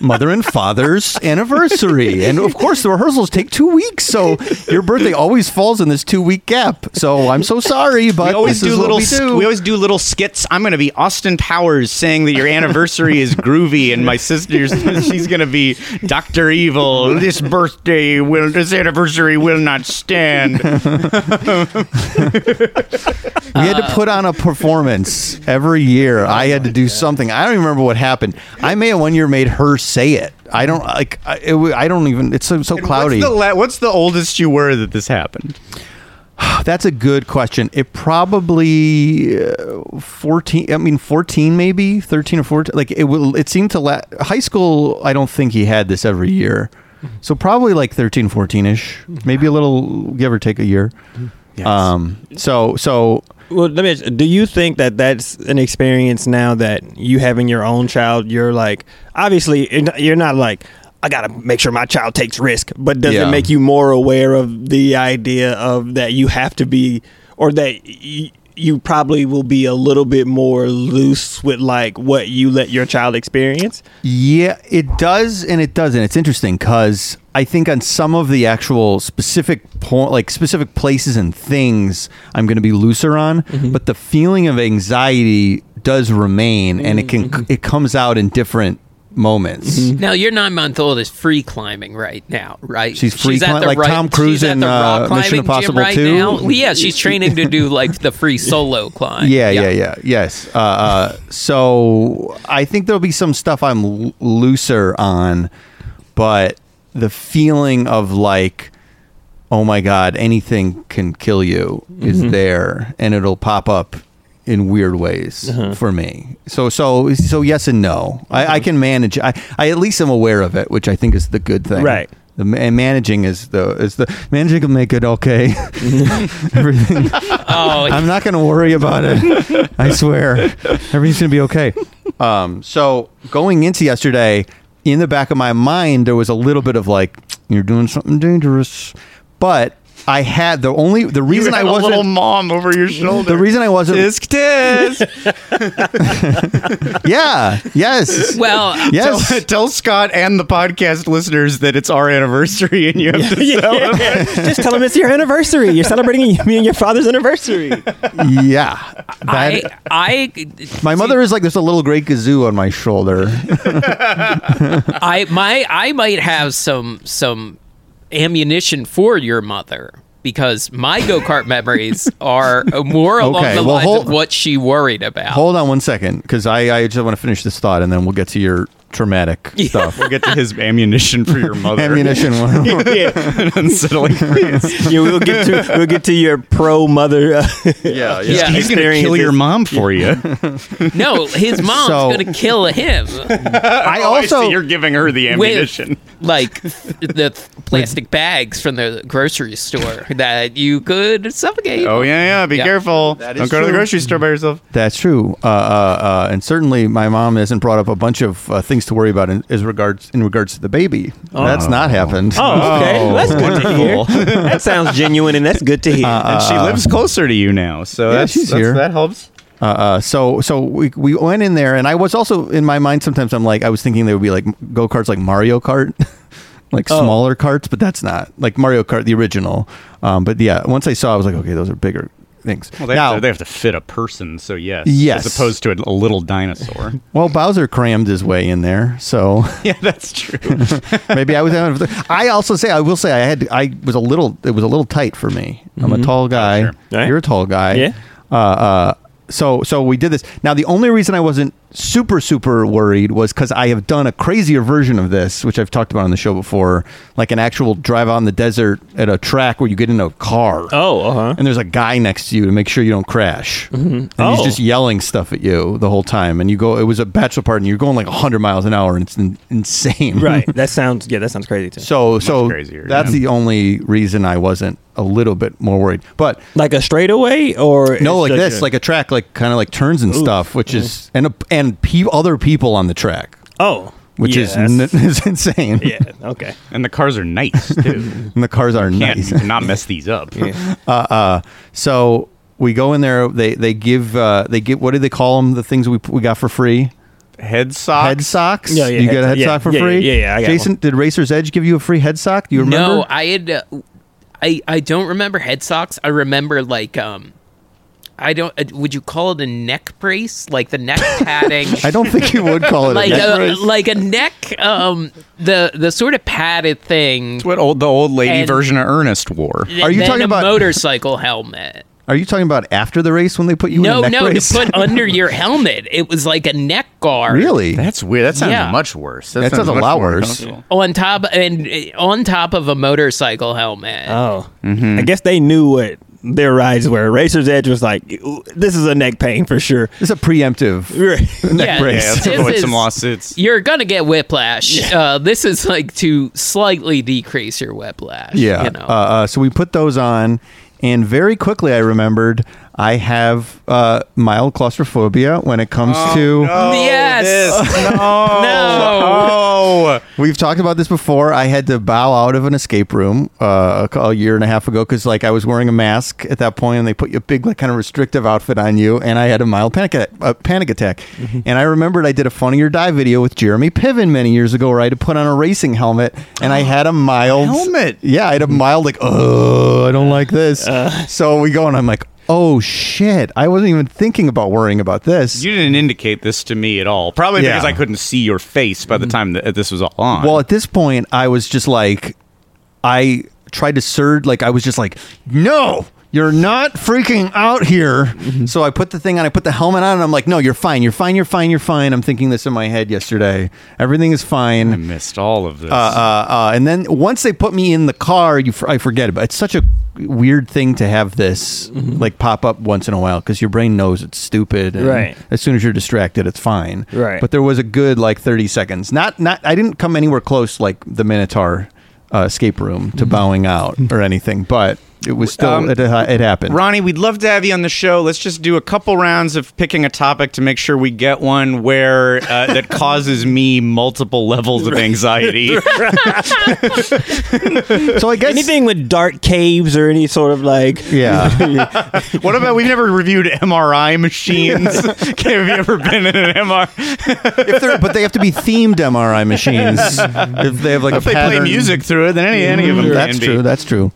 mother and father's anniversary, and of course the rehearsals take 2 weeks. So your birthday always falls in this 2 week gap. So I'm so sorry, but we always we always do little skits. I'm going to be Austin Powers saying that your anniversary is groovy, and my sister's she's gonna be Dr. Evil. This anniversary will not stand. We had to put on a performance every year. I had to do something. I don't even remember what happened. I may have one year made her say it. I don't even. It's so cloudy. What's the oldest you were that this happened? That's a good question. It probably 14, maybe 13 or 14. Like it seemed to high school. I don't think he had this every year. So probably like 13, 14 ish, maybe a little give or take a year. Yes. Well, let me ask, do you think that that's an experience now that you having your own child, you're like, obviously you're not like, I got to make sure my child takes risk, but does it make you more aware of the idea of that you have to be, or that you probably will be a little bit more loose with like what you let your child experience? Yeah, it does. And it doesn't. It's interesting because I think on some of the actual specific places and things I'm going to be looser on, but the feeling of anxiety does remain and it comes out in different moments. Now your 9-month-old is free climbing right now, right? Tom Cruise in Mission Impossible right 2 now. Yeah, she's training to do like the free solo climb. Yes. So I think there'll be some stuff I'm looser on, but the feeling of like, oh my god, anything can kill you is there, and it'll pop up in weird ways for me. So yes and no. I can manage. I at least am aware of it, which I think is the good thing. Right. And managing is the managing will make it okay. Everything. Oh, I'm not going to worry about it. I swear, everything's going to be okay. So going into yesterday, in the back of my mind, there was a little bit of like, you're doing something dangerous, but I had the reason I wasn't a little mom over your shoulder. The reason I wasn't tisk tisk. Yeah. Yes. Well. Yes. Tell Scott and the podcast listeners that it's our anniversary, and you have to celebrate. Just tell them it's your anniversary. You're celebrating me and your father's anniversary. Yeah. My mother is like, there's a little great gazoo on my shoulder. I might have some ammunition for your mother, because my go-kart memories are more along the lines of what she worried about. Hold on one second, because I just want to finish this thought, and then we'll get to your traumatic stuff. We'll get to his ammunition for your mother. Ammunition. Unsettling. We'll get to your pro mother. He's gonna kill your mom for you. No, his mom's gonna kill him. I see you're giving her the ammunition with, like, the plastic bags from the grocery store that you could suffocate. Be careful. Don't go to the grocery store by yourself. That's true. And certainly my mom hasn't brought up a bunch of things to worry about in regards to the baby. That's not happened. That's good to hear. That sounds genuine, and that's good to hear. And she lives closer to you now, so that helps. So we went in there, and I was also in my mind, sometimes I'm like, I was thinking they would be like go-karts like Mario Kart. Like smaller karts, but that's not like Mario Kart the original. But yeah, once I saw, I was like, okay, those are bigger things. Well, they have to fit a person, so yes. As opposed to a little dinosaur. Well, Bowser crammed his way in there, so... Yeah, that's true. Maybe I was... It was a little tight for me. I'm a tall guy. Oh, sure. Yeah. You're a tall guy. Yeah. So we did this. Now, the only reason I wasn't super, super worried was because I have done a crazier version of this, which I've talked about on the show before, like an actual drive on the desert at a track where you get in a car. Oh, uh-huh. And there's a guy next to you to make sure you don't crash. Mm-hmm. And he's just yelling stuff at you the whole time. And you go, it was a bachelor party, and you're going like 100 miles an hour, and it's insane. Right. That sounds crazy, too. So crazier, that's the only reason I wasn't a little bit more worried. But like a straightaway or... No, like this, like a track, like kind of like turns and stuff, which is... And other people on the track. Oh. Which is insane. Yeah, okay. And the cars are nice, too. You cannot mess these up. Yeah. So we go in there. They give, what do they call them, the things we got for free? Head socks. Yeah, yeah. You get a head sock for free? Yeah, I got Jason, one. Did Racer's Edge give you a free head sock? Do you remember? No, I had... I don't remember head socks. I remember, like... would you call it a neck brace? Like the neck padding? I don't think you would call it like a neck brace. Like a neck, the sort of padded thing. It's what the old lady version of Ernest wore. Are you talking about a motorcycle helmet? Are you talking about after the race when they put you in a neck brace? To put under your helmet. It was like a neck guard. Really? That's weird. That sounds much worse. That sounds a lot worse. On top of a motorcycle helmet. Oh. Mm-hmm. I guess they knew what their rides were. Racer's Edge was like, this is a neck pain for sure. It's a preemptive neck brace. Yeah, let's avoid some lawsuits. You're going to get whiplash. Yeah. This is like to slightly decrease your whiplash. Yeah. You know? So we put those on, and very quickly I remembered I have mild claustrophobia when it comes to... No, yes! We've talked about this before. I had to bow out of an escape room a year and a half ago because like I was wearing a mask at that point, and they put you a big like kind of restrictive outfit on you, and I had a mild panic attack. Mm-hmm. And I remembered I did a Funny or Die video with Jeremy Piven many years ago where I had to put on a racing helmet, and I had a mild... Helmet? Yeah, I had a mild like, I don't like this. So we go, and I'm like... Oh, shit. I wasn't even thinking about worrying about this. You didn't indicate this to me at all. Probably because I couldn't see your face by the time this was all on. Well, at this point, I was just like, I tried to surge. Like, I was just like, no, you're not freaking out here. Mm-hmm. So I put the thing on. I put the helmet on. And I'm like, no, you're fine. You're fine. You're fine. You're fine. I'm thinking this in my head yesterday. Everything is fine. I missed all of this. And then once they put me in the car, I forget it. But it's such a weird thing to have this like pop up once in a while because your brain knows it's stupid, and as soon as you're distracted it's fine, but there was a good like 30 seconds. Not I didn't come anywhere close like the Minotaur escape room to bowing out or anything, but it was still it happened. Ronnie, we'd love to have you on the show. Let's just do a couple rounds of picking a topic to make sure we get one where that causes me multiple levels of anxiety. So I guess anything with dark caves or any sort of like What about, we've never reviewed MRI machines? Okay, have you ever been in an MRI? But they have to be themed MRI machines. If they have like if a they pattern. Play music through it, then any of them. That's true. That's true.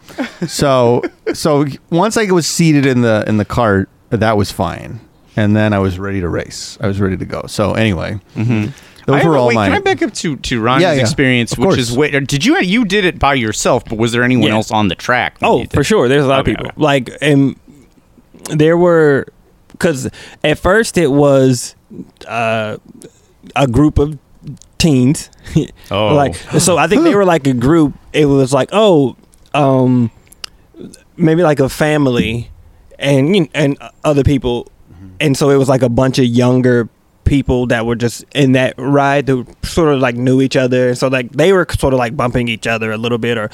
So once I was seated in the cart, that was fine, and then I was ready to race. I was ready to go. So anyway, can I back up to Ron's experience, of course. You did it by yourself, but was there anyone else on the track? Oh, for sure. There's a lot of people. Okay. Like, and there were, because at first it was a group of teens. So I think they were like a group. It was like maybe like a family and other people, and so it was like a bunch of younger people that were just in that ride that sort of like knew each other, so like they were sort of like bumping each other a little bit, or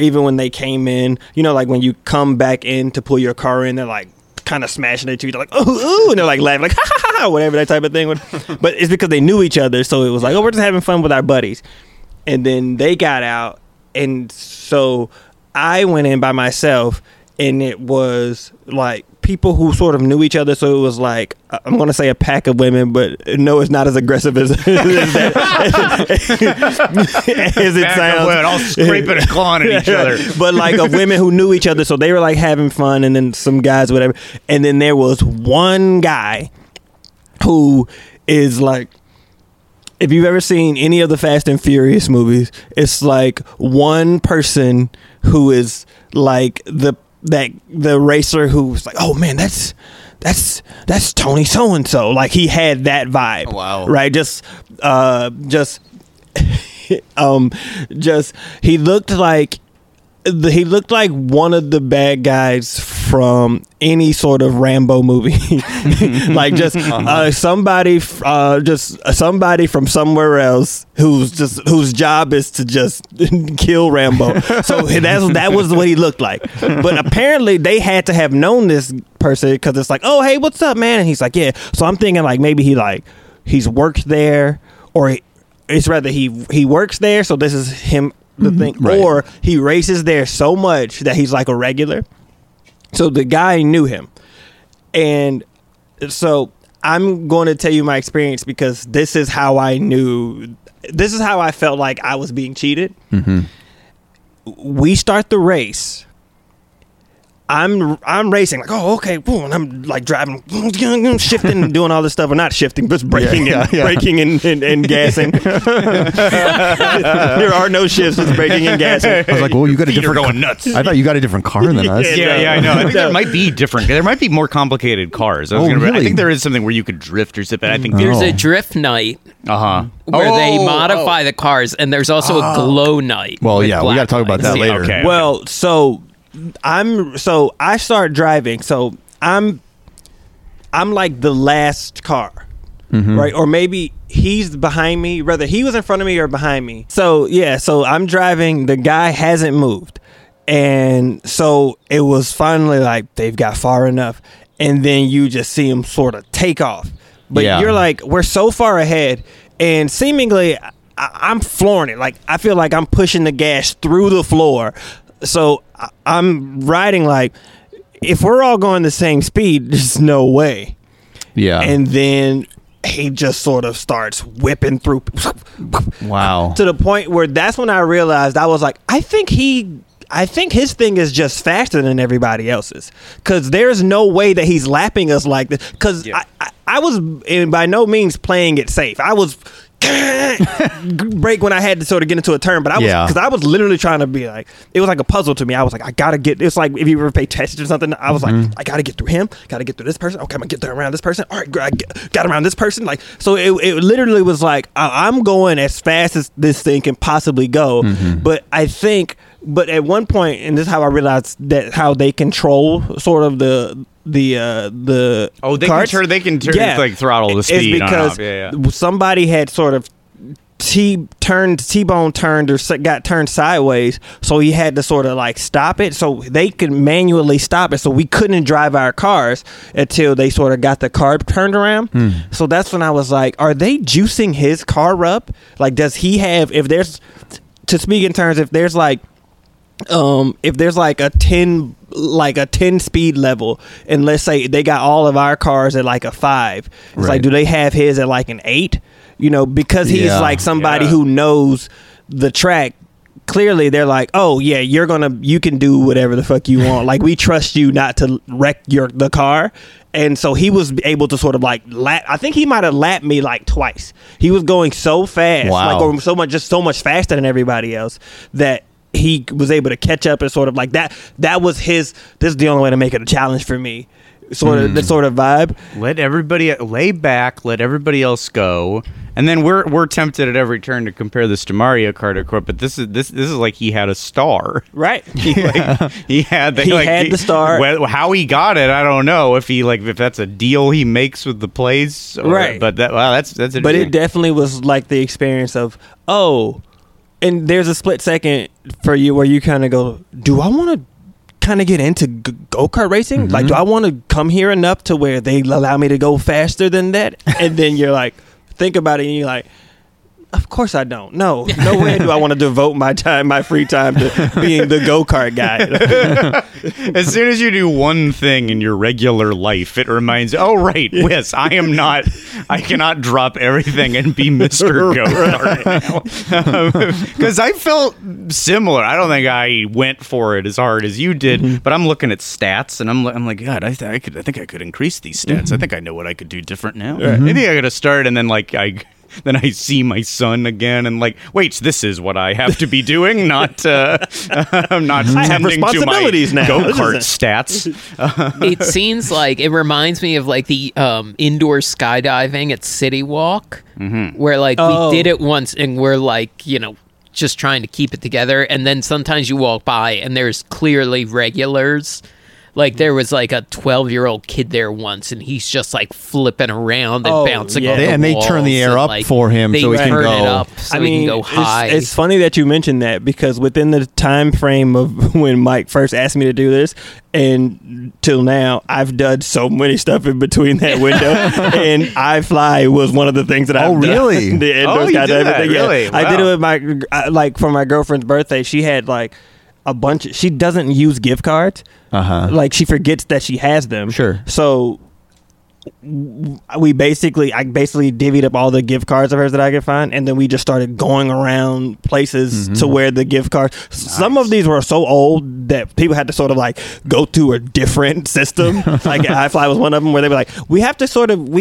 even when they came in, you know, like when you come back in to pull your car in, they're like kind of smashing at you, like ooh, and they're like laughing, like ha ha ha, whatever, that type of thing. But it's because they knew each other, so it was like, oh, we're just having fun with our buddies. And then they got out, and so I went in by myself, and it was like people who sort of knew each other, so it was like, I'm going to say a pack of women, but no, it's not as aggressive as that, as it sounds. All scraping and clawing at each other. But like of women who knew each other, so they were like having fun, and then some guys, whatever. And then there was one guy who is like, if you've ever seen any of the Fast and Furious movies, it's like one person who is like the racer who's like, oh man, that's Tony so and so. Like he had that vibe, wow, right? Just he looked like one of the bad guys from any sort of Rambo movie, like somebody from somewhere else whose job is to just kill Rambo. So that was what he looked like. But apparently they had to have known this person, because it's like, oh hey, what's up man? And he's like, yeah. So I'm thinking like maybe he's worked there, or he works there. So this is him. The thing, right. Or he races there so much that he's like a regular. So the guy knew him, and so I'm going to tell you my experience, because this is how I knew. This is how I felt like I was being cheated. Mm-hmm. We start the race. I'm racing like, oh okay, and I'm like driving, shifting and doing all this stuff, or not shifting, but braking and gassing. There are no shifts, it's braking and gassing. I was like, well, you got a different going nuts. I thought you got a different car than us. Yeah, I know. I think there might be different. There might be more complicated cars. I think there is something where you could drift or zip it. I think there's a drift night. Uh-huh. Where they modify the cars, and there's also a glow night. Well, yeah, we got to talk about that later. Okay. Well, so I start driving, so I'm like the last car, mm-hmm, right? Or maybe he's behind me, rather he was in front of me or behind me. So yeah, so I'm driving, the guy hasn't moved, and so it was finally like they've got far enough, and then you just see him sort of take off, but you're like, we're so far ahead, and seemingly I'm flooring it. Like I feel like I'm pushing the gas through the floor. So I'm riding like, if we're all going the same speed, there's no way. Yeah. And then he just sort of starts whipping through. Wow. To the point where that's when I realized, I was like, I think his thing is just faster than everybody else's, because there's no way that he's lapping us like this. Because I was by no means playing it safe. I was brake when I had to sort of get into a turn, but I was, because I was literally trying to be like, it was like a puzzle to me. I was like, I gotta get, it's like if you ever pay attention to something, I was like, I gotta get through him, gotta get through this person, okay, I'm gonna get there around this person, alright, got around this person, like, so it literally was like, I'm going as fast as this thing can possibly go, mm-hmm, but at one point, and this is how I realized that how they control sort of the carts. They can turn like throttle the speed. It's because somebody had sort of T-bone turned or got turned sideways, so he had to sort of like stop it. So they could manually stop it, so we couldn't drive our cars until they sort of got the car turned around. So that's when I was like, are they juicing his car up? Like, does he have, if there's, to speak in terms, if there's like a 10 speed level, and let's say they got all of our cars at like a 5, it's right, like, do they have his at like an 8? You know, because he's like somebody who knows the track. Clearly they're like, oh yeah, you can do whatever the fuck you want, like, we trust you not to wreck the car. And so he was able to sort of like lap, I think he might have lapped me like twice. He was going so fast, or so much faster than everybody else, that he was able to catch up, and sort of like that was his, this is the only way to make it a challenge for me, sort of the sort of vibe. Let everybody lay back, let everybody else go. And then we're tempted at every turn to compare this to Mario Kart, but this is like he had a star, right? He had the star. How he got it, I don't know. If he if that's a deal he makes with the plays, right? But that's interesting. But it definitely was like the experience of, oh, and there's a split second for you where you kind of go, do I want to kind of get into go-kart racing? Mm-hmm. Like, do I want to come here enough to where they allow me to go faster than that? And then you're like, think about it, and you're like, Of course I don't. No way do I want to devote my free time to being the go-kart guy. As soon as you do one thing in your regular life, it reminds you, oh, right, yes, I cannot drop everything and be Mr. Go-Kart. Because I felt similar. I don't think I went for it as hard as you did, mm-hmm. but I'm looking at stats, and I'm like, God, I think I could increase these stats. Mm-hmm. I think I know what I could do different now. Mm-hmm. Maybe I got to start, and then like Then I see my son again, and like, wait, this is what I have to be doing, not tending to my go-kart stats. It seems like it reminds me of like the indoor skydiving at City Walk, mm-hmm. where like we did it once, and we're like, you know, just trying to keep it together, and then sometimes you walk by, and there's clearly regulars. Like, there was, like, a 12-year-old kid there once, and he's just, like, flipping around and bouncing off the walls. And they turn the air up for him so he can go. They turn it up so he can go high. It's funny that you mentioned that, because within the time frame of when Mike first asked me to do this and till now, I've done so many stuff in between that window. And iFly was one of the things that I've done. Oh, really? You did that, really? Wow. I did it with for my girlfriend's birthday. She had, like, a bunch. She doesn't use gift cards. Uh-huh. Like, she forgets that she has them. Sure. So I basically divvied up all the gift cards of hers that I could find, and then we just started going around places mm-hmm. to where the gift cards. Nice. Some of these were so old that people had to sort of like go to a different system. Like iFly was one of them where they were like, we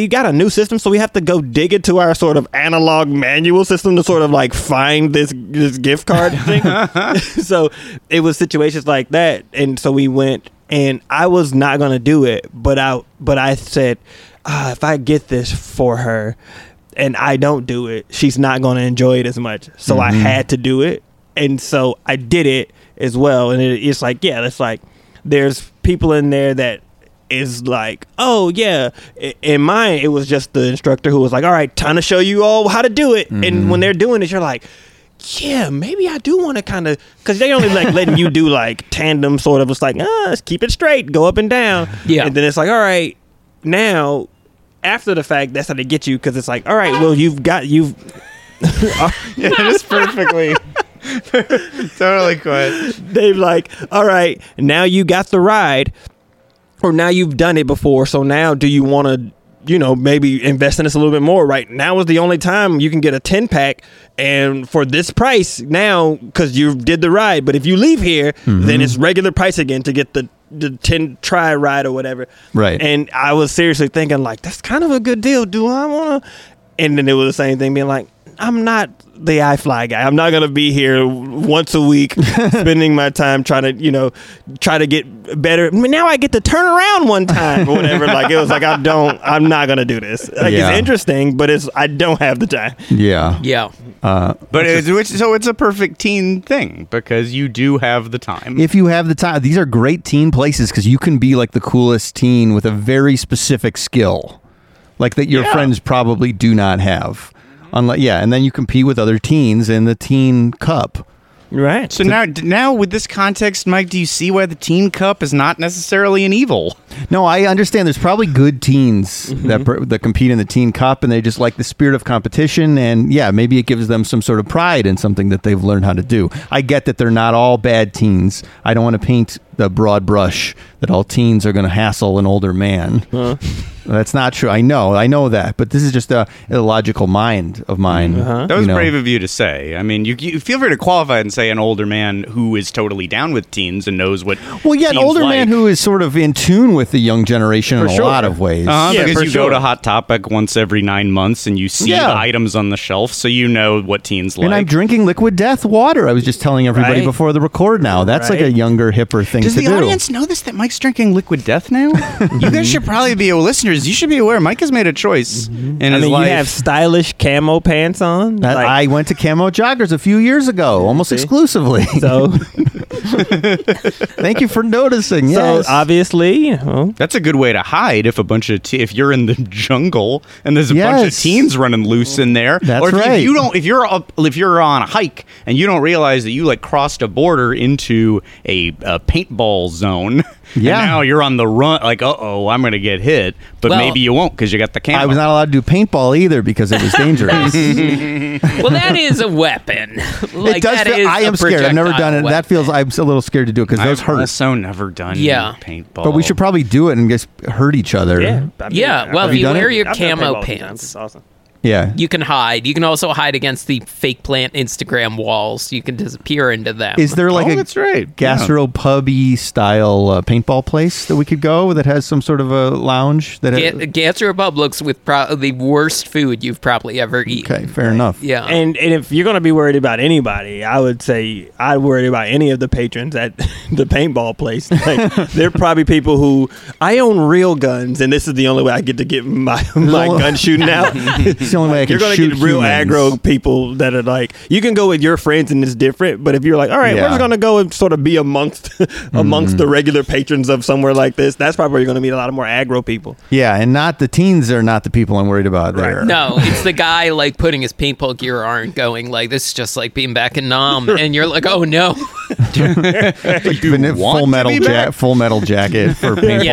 got a new system, so we have to go dig into our sort of analog manual system to sort of like find this gift card thing. So it was situations like that, and so we went. And I was not gonna do it, but I said, if I get this for her, and I don't do it, she's not gonna enjoy it as much. So mm-hmm. I had to do it, and so I did it as well. And it's like, yeah, that's like, there's people in there that is like, oh yeah. In mine, it was just the instructor who was like, all right, time to show you all how to do it. Mm-hmm. And when they're doing it, you're like, yeah, maybe I do want to kind of, because they only like letting you do like tandem sort of. It's like, let's keep it straight, go up and down. Yeah. And then it's like, all right, now after the fact, that's how they get you, because it's like, all right, well, you've yeah, that's perfectly. Totally quiet. They've like, all right, now you got the ride, or now you've done it before. So now, do you want to? You know, maybe invest in this a little bit more. Right now is the only time you can get a 10-pack, and for this price now, because you did the ride. But if you leave here, mm-hmm. then it's regular price again to get the 10 try ride or whatever. Right. And I was seriously thinking, like, that's kind of a good deal. Do I want to? And then it was the same thing, being like, I'm not the iFly guy. I'm not going to be here once a week spending my time trying to get better. Now I get to turn around one time or whatever. Like, it was like, I'm not going to do this. Like, yeah. It's interesting, but I don't have the time. Yeah. Yeah. But it's a perfect teen thing, because you do have the time. If you have the time, these are great teen places, because you can be like the coolest teen with a very specific skill, like that your friends probably do not have. Yeah, and then you compete with other teens in the Teen Cup. Right. So now with this context, Mike, do you see why the Teen Cup is not necessarily an evil? No, I understand. There's probably good teens mm-hmm. that compete in the Teen Cup, and they just like the spirit of competition, and yeah, maybe it gives them some sort of pride in something that they've learned how to do. I get that they're not all bad teens. I don't want to paint the broad brush that all teens are going to hassle an older man. Huh. That's not true. I know that, but this is just a illogical mind of mine. Uh-huh. That was brave of you to say. I mean, you feel free to qualify and say an older man who is totally down with teens and knows what. Well, yeah, an older man who is sort of in tune with the young generation in a lot of ways. Because you go to Hot Topic once every 9 months and you see the items on the shelf, so you know what teens like. And I'm drinking Liquid Death water. I was just telling everybody before the record. Now that's like a younger, hipper thing. Does the audience know this, that Mike's drinking Liquid Death now? You guys should probably be listeners. You should be aware. Mike has made a choice mm-hmm. in his life. You have stylish camo pants on. I went to camo joggers a few years ago, almost exclusively. So Thank you for noticing. Yes. So obviously, well, that's a good way to hide if a bunch of if you're in the jungle and there's a bunch of teens running loose in there. That's or if, right. If you don't, if you're on a hike and you don't realize that you like crossed a border into a paintball zone. Yeah. And now you're on the run, like, uh-oh, I'm going to get hit. But well, maybe you won't because you got the camera. I was not allowed to do paintball either because it was dangerous. Well, that is a weapon. Like, it does that I am scared. I've never done it. Weapon. That feels, I'm a little scared to do it because those hurt. I've also never done paintball. But we should probably do it and just hurt each other. Yeah. I mean, yeah. Well, if you wear your camo pants. That's awesome. Yeah. You can hide. You can also hide against the fake plant Instagram walls. You can disappear into them. Is there like gastropub-y style paintball place that we could go that has some sort of a lounge? That Gastropub looks with the worst food you've probably ever eaten. Okay, fair enough. Yeah. And if you're going to be worried about anybody, I would say I'd worry about any of the patrons at the paintball place. Like, they're probably people who, I own real guns, and this is the only way I get to get my gun shooting out. Only way I can you're gonna shoot get real humans. Aggro people that are like, you can go with your friends and it's different, but if you're like, all right, we're just gonna go and sort of be amongst the regular patrons of somewhere like this, that's probably where you're gonna meet a lot of more aggro people. Yeah, and not the teens are not the people I'm worried about there. Right. No, it's the guy like putting his paintball gear on, going like, this is just like being back in Nam, and you're like, oh no. Full Metal Jacket for paintball.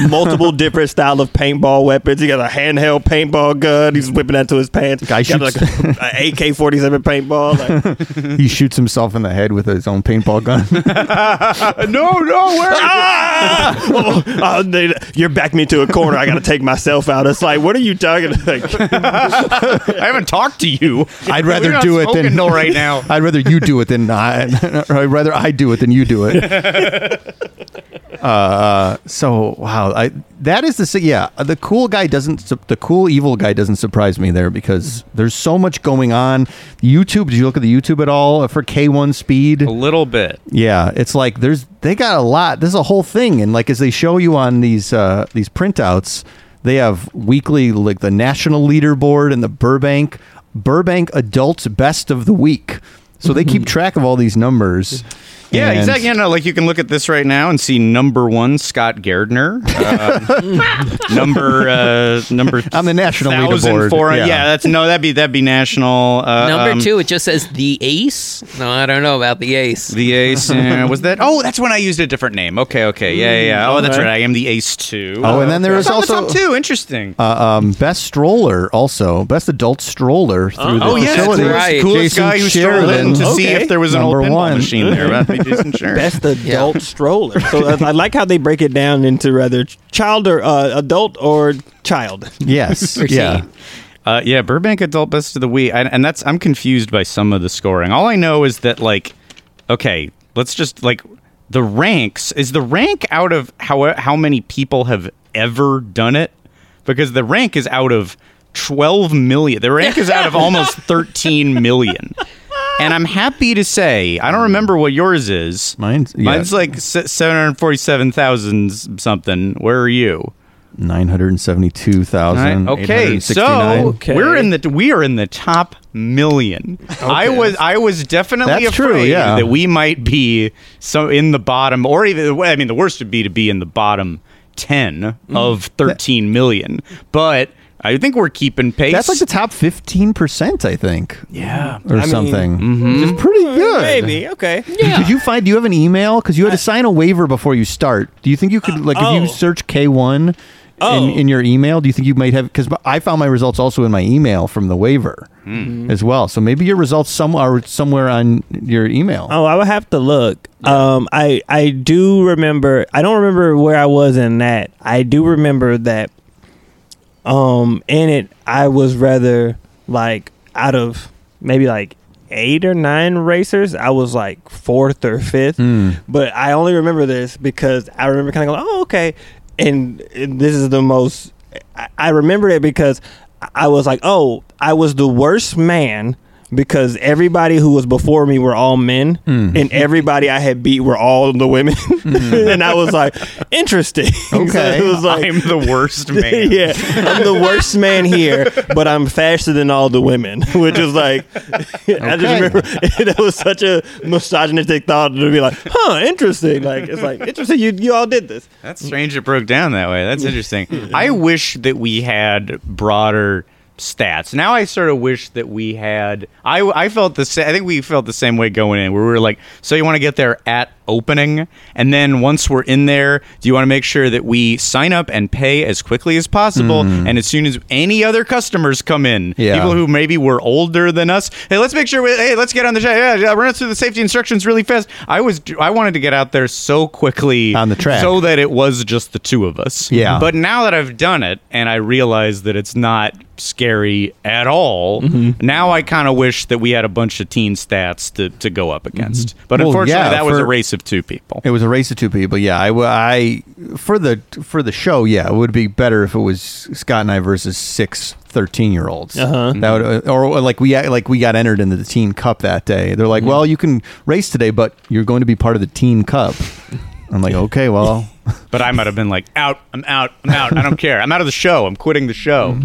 Yeah. Multiple different style of paintball weapons. He got a handheld paintball gun. He's whipping that to his pants. Guy shoots like an AK-47 paintball. Like. He shoots himself in the head with his own paintball gun. Where? Ah! You're backing me to a corner. I got to take myself out. It's like, what are you talking about? I haven't talked to you. I'd rather do it than right now. I'd rather you do it than not. I'd rather I do it than you do it. That is the the cool evil guy doesn't surprise me there because there's so much going on. YouTube, did you look at the YouTube at all for K1 Speed? A little bit. Yeah, it's like they got a lot. There's a whole thing, and like as they show you on these printouts, they have weekly like the national leaderboard and the Burbank adults best of the week. So they keep track of all these numbers. Yeah, exactly. You know, like you can look at this right now and see number 1, Scott Gardner. Number on the national leaderboard. Yeah, that'd be national. Number 2, it just says the Ace. No, I don't know about the Ace. The Ace was that? Oh, that's when I used a different name. Okay, yeah. Oh, that's right. I am the Ace too. Oh, and then there was also the top 2. Interesting. Best stroller, also best adult stroller through the facility. That's right. Coolest Jason guy who Sheridan. To see if there was an old pinball machine there. Right? Best adult stroller. So I like how they break it down into rather child or adult or child. Yes. Burbank adult best of the week, and that's I'm confused by some of the scoring. All I know is that like, okay, let's just like the ranks. Is the rank out of how many people have ever done it? Because the rank is out of 12 million. The rank is out of almost 13 million. And I'm happy to say, I don't remember what yours is. Mine's like 747,000 something. Where are you? 972,000. Okay, so we are in the top million. Okay. I was definitely That's afraid true, yeah. that we might be so in the bottom, or even the worst would be to be in the bottom 10 of 13 million, but. I think we're keeping pace. That's like the top 15%, I think. Yeah. Or something. Which is pretty good. Maybe. Okay. Yeah. Do you have an email? Because you had to sign a waiver before you start. Do you think you could, if you search K1 in your email, do you think you might have, because I found my results also in my email from the waiver as well. So maybe your results are somewhere on your email. Oh, I would have to look. I do remember, I don't remember where I was in that. I do remember that. In it, I was rather like out of maybe like 8 or 9 racers, I was like 4th or 5th. But I only remember this because I remember kind of going, oh, okay. And this is the most I remember it because I was like, oh, I was the worst man because everybody who was before me were all men, and everybody I had beat were all the women. And I was like, interesting. Okay. So it was like, I'm the worst man. Yeah. I'm the worst man here, but I'm faster than all the women, which is like, okay. I just remember that was such a misogynistic thought to be like, huh, interesting. Like, it's like, interesting. You all did this. That's strange. It broke down that way. That's interesting. I wish that we had broader stats. Now I sort of wish that we had. I think we felt the same way going in, where we were like, so you want to get there at opening, and then once we're in there, do you want to make sure that we sign up and pay as quickly as possible, and as soon as any other customers come in, people who maybe were older than us, hey, let's make sure. Hey, let's get on the track. Yeah, run us through the safety instructions really fast. I wanted to get out there so quickly on the track, so that it was just the two of us. Yeah. But now that I've done it, and I realize that it's not scary at all, now I kind of wish that we had a bunch of teen stats to go up against. But unfortunately, that was a race of two people. It was a race of two people. Yeah, I for the show, yeah, it would be better if it was Scott and I versus 6 13-year-olds. That would, or like we got entered into the Teen Cup that day. They're like, well, you can race today, but you're going to be part of the Teen Cup. I'm like, okay, well. But I might have been like, I'm out. I don't care. I'm out of the show. I'm quitting the show.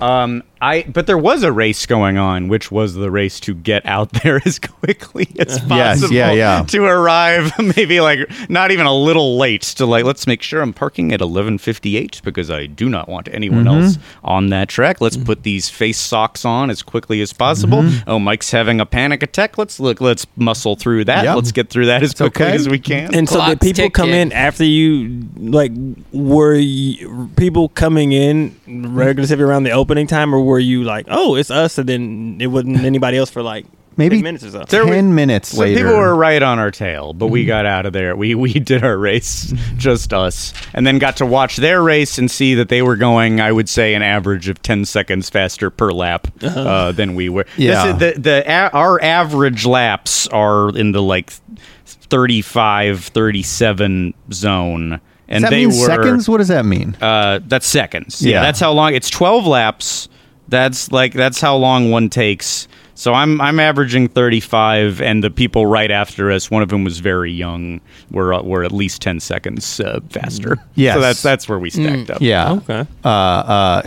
But there was a race going on, which was the race to get out there as quickly as possible. Yes, to arrive maybe like not even a little late, to like, let's make sure I'm parking at 11:58 because I do not want anyone else on that track. Let's put these face socks on as quickly as possible. Oh, Mike's having a panic attack. Let's muscle through that. Yep. Let's get through that as quickly as we can. And so did people come in after you? Like, were people coming in regularly around the opening time, or were you like, oh, it's us, and then it wasn't anybody else for like maybe 10 minutes or so? 10 minutes later. So people were right on our tail, but we got out of there. We did our race, just us, and then got to watch their race and see that they were going, I would say, an average of 10 seconds faster per lap than we were. Yeah. This is our average laps are in the like 35, 37 zone. And does that they mean were seconds? What does that mean? That's seconds. Yeah, that's how long. It's 12 laps. That's how long one takes. So I'm averaging 35, and the people right after us, one of them was very young, were at least 10 seconds faster. Yes. So that's where we stacked up. Yeah. Okay.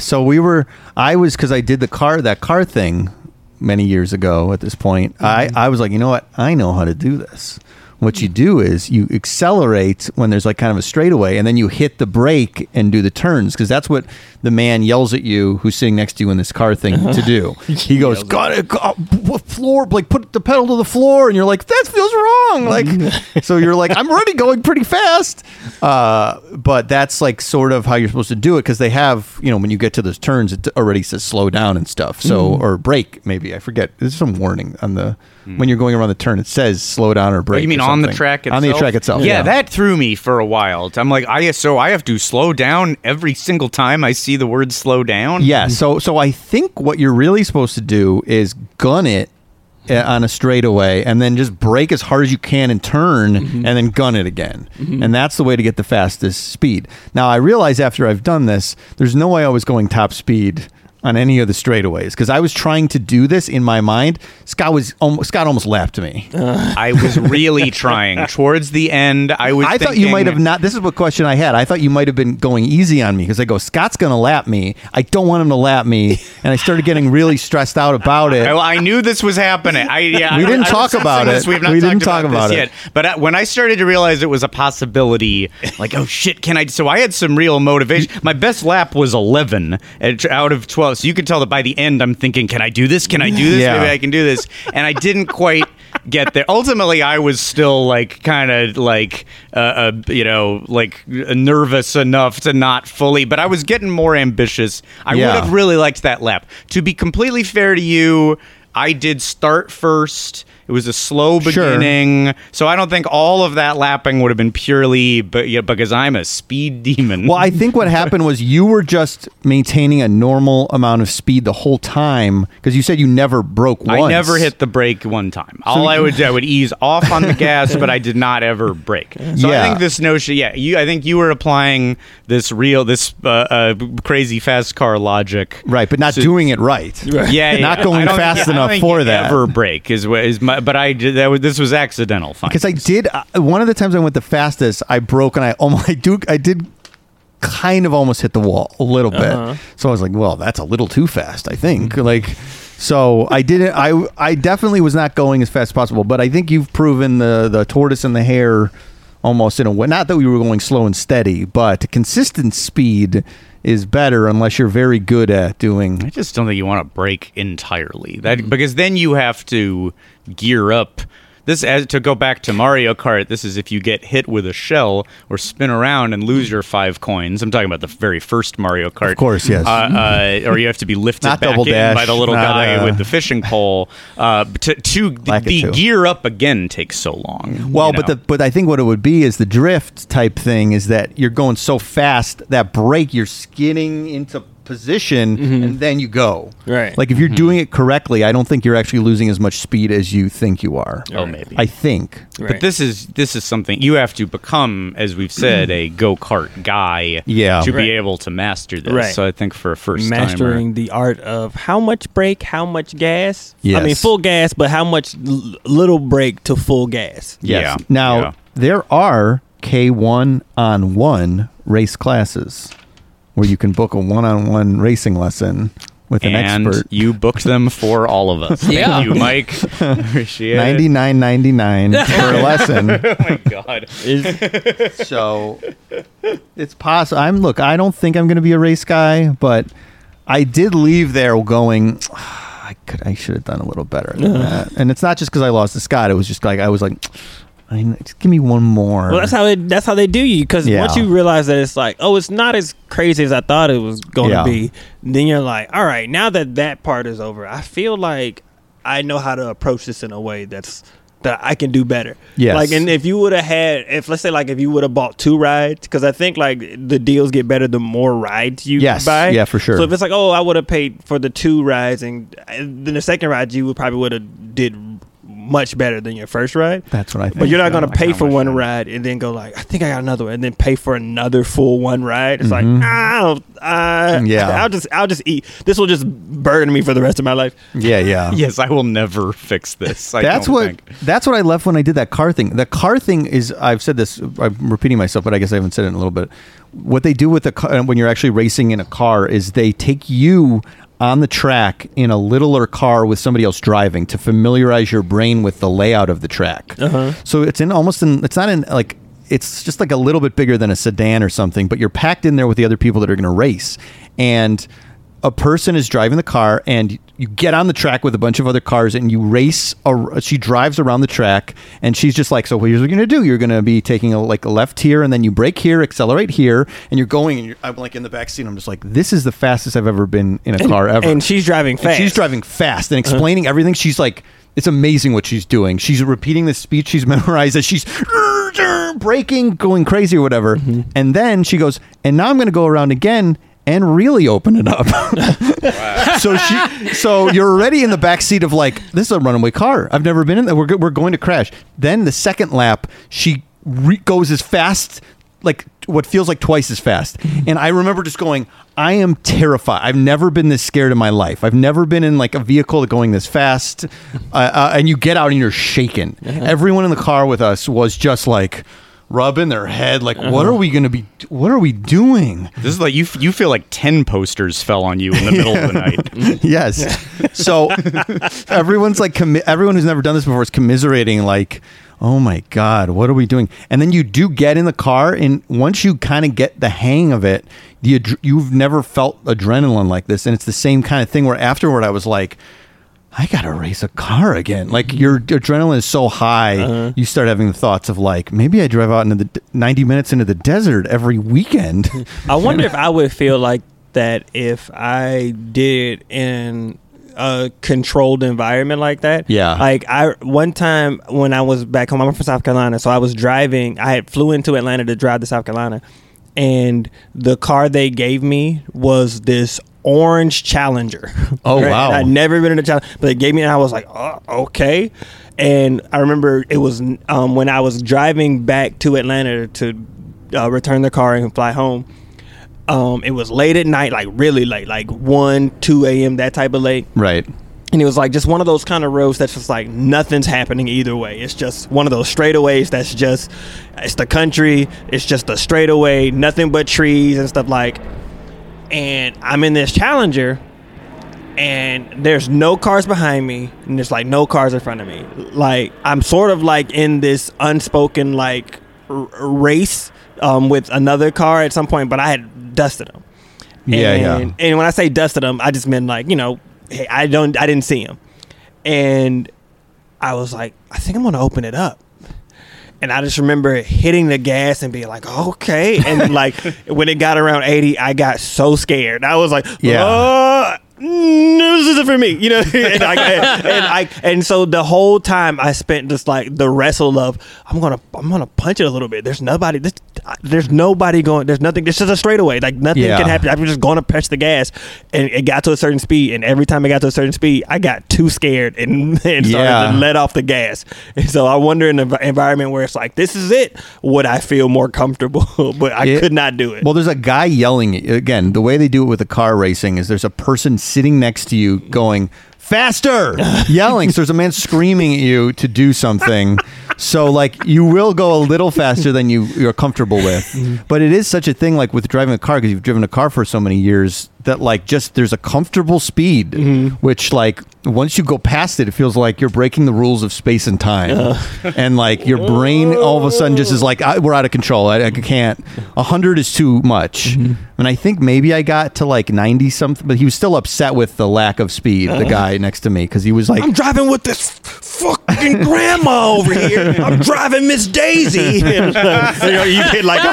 So because I did that car thing many years ago at this point. I was like, you know what? I know how to do this. What you do is you accelerate when there's like kind of a straightaway, and then you hit the brake and do the turns, because that's what the man yells at you who's sitting next to you in this car thing to do. He goes, put the pedal to the floor, and you're like, that feels wrong. Like, so you're like, I'm already going pretty fast. But that's like sort of how you're supposed to do it, because they have, you know, when you get to those turns, it already says slow down and stuff. So or brake, maybe, I forget. There's some warning on the when you're going around the turn, it says slow down or brake. You mean on the track itself? On the track itself. Yeah, that threw me for a while. I'm like, I have to slow down every single time I see the word slow down? Yeah, so I think what you're really supposed to do is gun it on a straightaway, and then just brake as hard as you can and turn, and then gun it again. And that's the way to get the fastest speed. Now, I realize after I've done this, there's no way I was going top speed on any of the straightaways, because I was trying to do this in my mind. Scott almost lapped me. I was really trying. Towards the end, I thought you might have not. This is what question I had. I thought you might have been going easy on me, because I go, Scott's going to lap me. I don't want him to lap me, and I started getting really stressed out about it. I knew this was happening. We didn't talk about it. We didn't talk about this yet. But when I started to realize it was a possibility, like, oh shit, can I? So I had some real motivation. My best lap was 11 out of 12. So you can tell that by the end, I'm thinking, can I do this? Can I do this? Yeah. Maybe I can do this. And I didn't quite get there. Ultimately, I was still like kind of like, nervous enough to not fully, but I was getting more ambitious. I would have really liked that lap. To be completely fair to you, I did start first. It was a slow beginning, so I don't think all of that lapping would have been purely because I'm a speed demon. Well, I think what happened was you were just maintaining a normal amount of speed the whole time, because you said you never broke once. I never hit the brake one time. I would ease off on the gas, but I did not ever brake. So I think this notion, I think you were applying this crazy fast car logic. Right, but not doing it right. Yeah, not going fast enough. for that. Ever break is my. But I did that. This was accidental. Because I did one of the times I went the fastest, I broke and I did kind of almost hit the wall a little bit. Uh-huh. So I was like, well, that's a little too fast, I think. Mm-hmm. Like, so I didn't. I definitely was not going as fast as possible. But I think you've proven the tortoise and the hare. Almost in a way, not that we were going slow and steady, but consistent speed is better unless you're very good at doing. I just don't think you want to break entirely, that because then you have to gear up. This, as to go back to Mario Kart, this is if you get hit with a shell or spin around and lose your 5 coins. I'm talking about the very first Mario Kart, of course, yes. Or you have to be lifted back in by the little guy with the fishing pole. To gear up again takes so long. Well, but I think what it would be is the drift type thing is that you're going so fast that brake, you're skidding into position, mm-hmm. and then you go. Right. Like, if you're mm-hmm. doing it correctly, I don't think you're actually losing as much speed as you think you are. Oh, maybe. I think. Right. But this is something you have to become, as we've said, a go-kart guy to be able to master this. Right. So I think for a first time. Mastering the art of how much brake, how much gas. Yes. I mean, full gas, but how much little brake to full gas. Yes. Yeah. Now, there are K1 on 1 race classes, where you can book a one-on-one racing lesson with an expert. And you booked them for all of us. Yeah. Thank you, Mike. Appreciate it. $99.99 for a lesson. Oh, my God. So it's possible. Look, I don't think I'm going to be a race guy, but I did leave there going, I should have done a little better than that. And it's not just because I lost to Scott. It was just like, I was like, just give me one more. Well, that's how they do you, because once you realize that it's like, oh, it's not as crazy as I thought it was going to be, then you're like, all right, now that part is over, I feel like I know how to approach this in a way that I can do better. Yes. Like, and if you would have bought 2 rides, because I think like the deals get better the more rides you buy. Yeah, for sure. So if it's like, oh, I would have paid for the 2 rides, and then the second ride you would have did much better than your first ride. That's what I think. But you're not going to pay for one ride and then go like, I think I got another one, and then pay for another full 1 ride. It's mm-hmm. I'll just eat. This will just burden me for the rest of my life. Yeah. Yes, I will never fix this. That's what I left when I did that car thing. The car thing is, I've said this, I'm repeating myself, but I guess I haven't said it in a little bit. What they do with the car, when you're actually racing in a car, is they take you on the track in a littler car with somebody else driving to familiarize your brain with the layout of the track. Uh-huh. So it's just like a little bit bigger than a sedan or something, but you're packed in there with the other people that are going to race, and a person is driving the car, and you get on the track with a bunch of other cars, and you race. She drives around the track, and she's just like, so here's what you're going to do. You're going to be taking a left here, and then you brake here, accelerate here, and you're going, and I'm like in the back seat. I'm just like, this is the fastest I've ever been in a car ever. And she's driving fast. And explaining everything. She's like, it's amazing what she's doing. She's repeating this speech she's memorized as she's braking, going crazy or whatever. Mm-hmm. And then she goes, and now I'm going to go around again and really open it up. Wow. So you're already in the backseat of like, this is a runaway car. I've never been in that. We're going to crash. Then the second lap, she goes as fast, like what feels like twice as fast. And I remember just going, I am terrified. I've never been this scared in my life. I've never been in like a vehicle going this fast. And you get out and you're shaken. Uh-huh. Everyone in the car with us was just like, rubbing their head like, uh-huh. What are we doing? This is like, you feel like 10 posters fell on you in the middle of the night. Yes. So everyone's like, everyone who's never done this before is commiserating like, oh my God, what are we doing? And then you do get in the car, and once you kind of get the hang of it, you've never felt adrenaline like this. And it's the same kind of thing where afterward I was like, I gotta race a car again. Like, your adrenaline is so high, uh-huh. you start having the thoughts of like, maybe I drive out into the 90 minutes into the desert every weekend. I wonder if I would feel like that if I did in a controlled environment like that. Yeah. Like, one time when I was back home, I'm from South Carolina, so I was driving. I had flew into Atlanta to drive to South Carolina, and the car they gave me was this orange Challenger. Oh, right? Wow. I'd never been in a Challenger, but they gave me, and I was like, oh, okay. And I remember it was when I was driving back to Atlanta to return the car and fly home. It was late at night, like really late, like 1, 2 a.m., that type of late. Right. And it was like just one of those kind of roads that's just like nothing's happening either way. It's just one of those straightaways that's just, it's the country. It's just a straightaway, nothing but trees and stuff like. And I'm in this Challenger and there's no cars behind me and there's like no cars in front of me. Like I'm sort of like in this unspoken like race with another car at some point, but I had dusted them. And when I say dusted them, I just meant like, you know, hey, I didn't see him. And I was like, I think I'm going to open it up. And I just remember hitting the gas and being like, okay. And like when it got around 80, I got so scared. I was like, no, this isn't for me. You know? And so the whole time I spent just like the wrestle of, I'm going to punch it a little bit. There's nothing. This is a straightaway. Like nothing can happen. I'm just going to press the gas. And it got to a certain speed. And every time it got to a certain speed, I got too scared and started to let off the gas. And so I wonder in the environment where it's like, this is it, would I feel more comfortable? But I could not do it. Well, there's a guy yelling. Again, the way they do it with the car racing is there's a person sitting next to you going faster, yelling. So there's a man screaming at you to do something. So like you will go a little faster than you're comfortable with. Mm-hmm. But it is such a thing like with driving a car, because you've driven a car for so many years, that like just there's a comfortable speed, which like once you go past it, it feels like you're breaking the rules of space and time. And like your brain all of a sudden just is like, we're out of control. I can't. 100 is too much. Mm-hmm. And I think maybe I got to like 90 something, but he was still upset with the lack of speed, the guy next to me, because he was like, I'm driving with this fucking grandma over here. I'm driving Miss Daisy. So you've hit like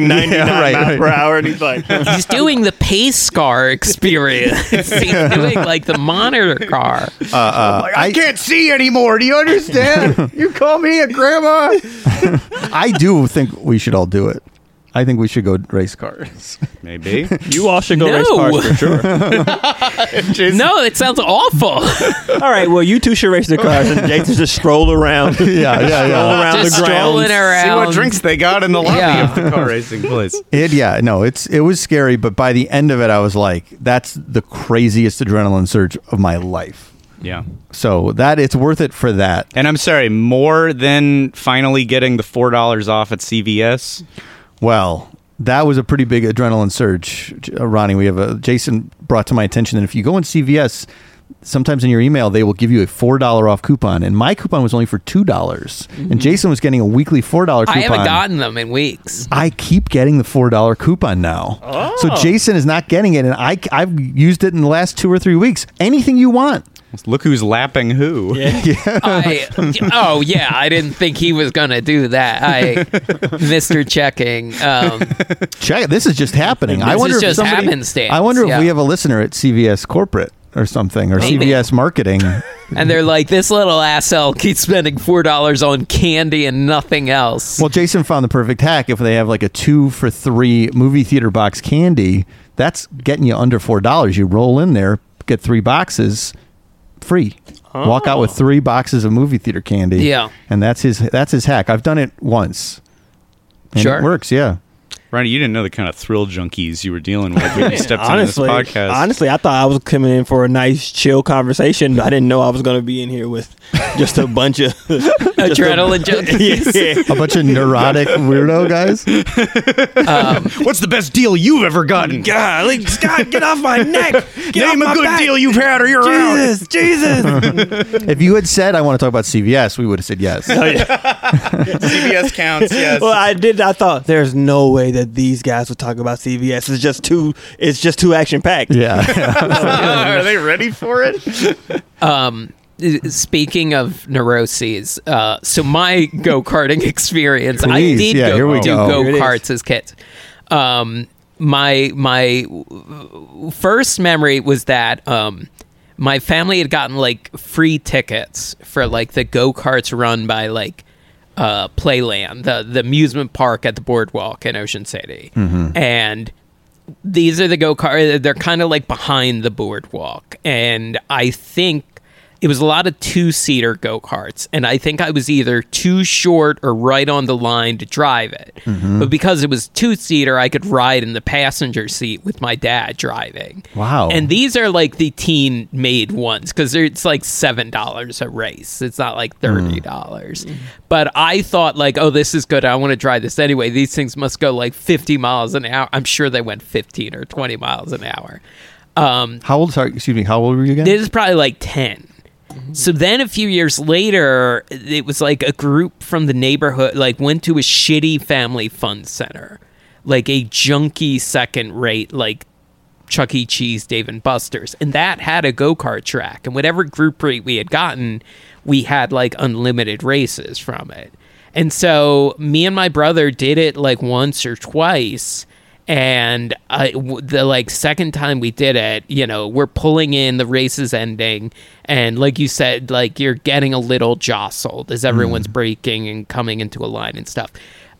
99 miles per hour. And he's like, he's doing the pace car experience. He's doing like the monitor car. Like, I can't see anymore. Do you understand? You call me a grandma. I do think we should all do it. I think we should go race cars. Maybe. You all should go race cars for sure. No, it sounds awful. All right, well, you two should race the cars and Jason just stroll around. Around just the grounds. Around. See what drinks they got in the lobby of the car racing place. It was scary, but by the end of it, I was like, that's the craziest adrenaline surge of my life. Yeah. So that it's worth it for that. And I'm sorry, more than finally getting the $4 off at CVS? Well, that was a pretty big adrenaline surge, Ronnie. We have Jason brought to my attention that if you go in CVS, sometimes in your email, they will give you a $4 off coupon. And my coupon was only for $2. Mm-hmm. And Jason was getting a weekly $4 coupon. I haven't gotten them in weeks. I keep getting the $4 coupon now. Oh. So Jason is not getting it. And I've used it in the last 2 or 3 weeks. Anything you want. Look who's lapping who. I didn't think he was going to do that. Mr. Checking. This is just happening. This is just happenstance. I wonder if we have a listener at CVS Corporate or something, or maybe. CVS Marketing. And they're like, this little asshole keeps spending $4 on candy and nothing else. Well, Jason found the perfect hack. If they have like a 2 for $3 movie theater box candy, that's getting you under $4. You roll in there, get 3 boxes... free. Oh. Walk out with 3 boxes of movie theater candy. Yeah. And that's his hack. I've done it once. And it works, yeah. Ronnie, you didn't know the kind of thrill junkies you were dealing with when you stepped into this podcast. Honestly, I thought I was coming in for a nice, chill conversation, but I didn't know I was going to be in here with just a bunch of... adrenaline junkies. A bunch of neurotic weirdo guys. What's the best deal you've ever gotten? Golly, Scott, get off my neck! Name a good deal you've had or you're out! Jesus! If you had said, I want to talk about CVS, we would have said yes. Oh, yeah. CVS counts, yes. Well, I thought, there's no way that these guys would talk about CVS. It's just too action packed. Are they ready for it? Speaking of neuroses, so my go-karting experience. Please, I did go-karts as kids. My first memory was that my family had gotten like free tickets for like the go-karts run by like Playland, the amusement park at the boardwalk in Ocean City. Mm-hmm. And these are the go-kart, they're kind of like behind the boardwalk. And I think It was a lot of two-seater go-karts, and I think I was either too short or right on the line to drive it. Mm-hmm. But because it was two-seater, I could ride in the passenger seat with my dad driving. Wow. And these are like the teen-made ones, because it's like $7 a race. It's not like $30. Mm. But I thought like, oh, this is good. I want to try this anyway. These things must go like 50 miles an hour. I'm sure they went 15 or 20 miles an hour. How old were you again? This is probably like 10. Mm-hmm. So then a few years later, it was like a group from the neighborhood, like went to a shitty family fun center, like a junky second rate, like Chuck E. Cheese, Dave and Buster's. And that had a go-kart track. And whatever group rate we had gotten, we had like unlimited races from it. And so me and my brother did it like once or twice. And the like second time we did it, you know, we're pulling in, the race is ending. And like you said, like you're getting a little jostled as everyone's breaking and coming into a line and stuff.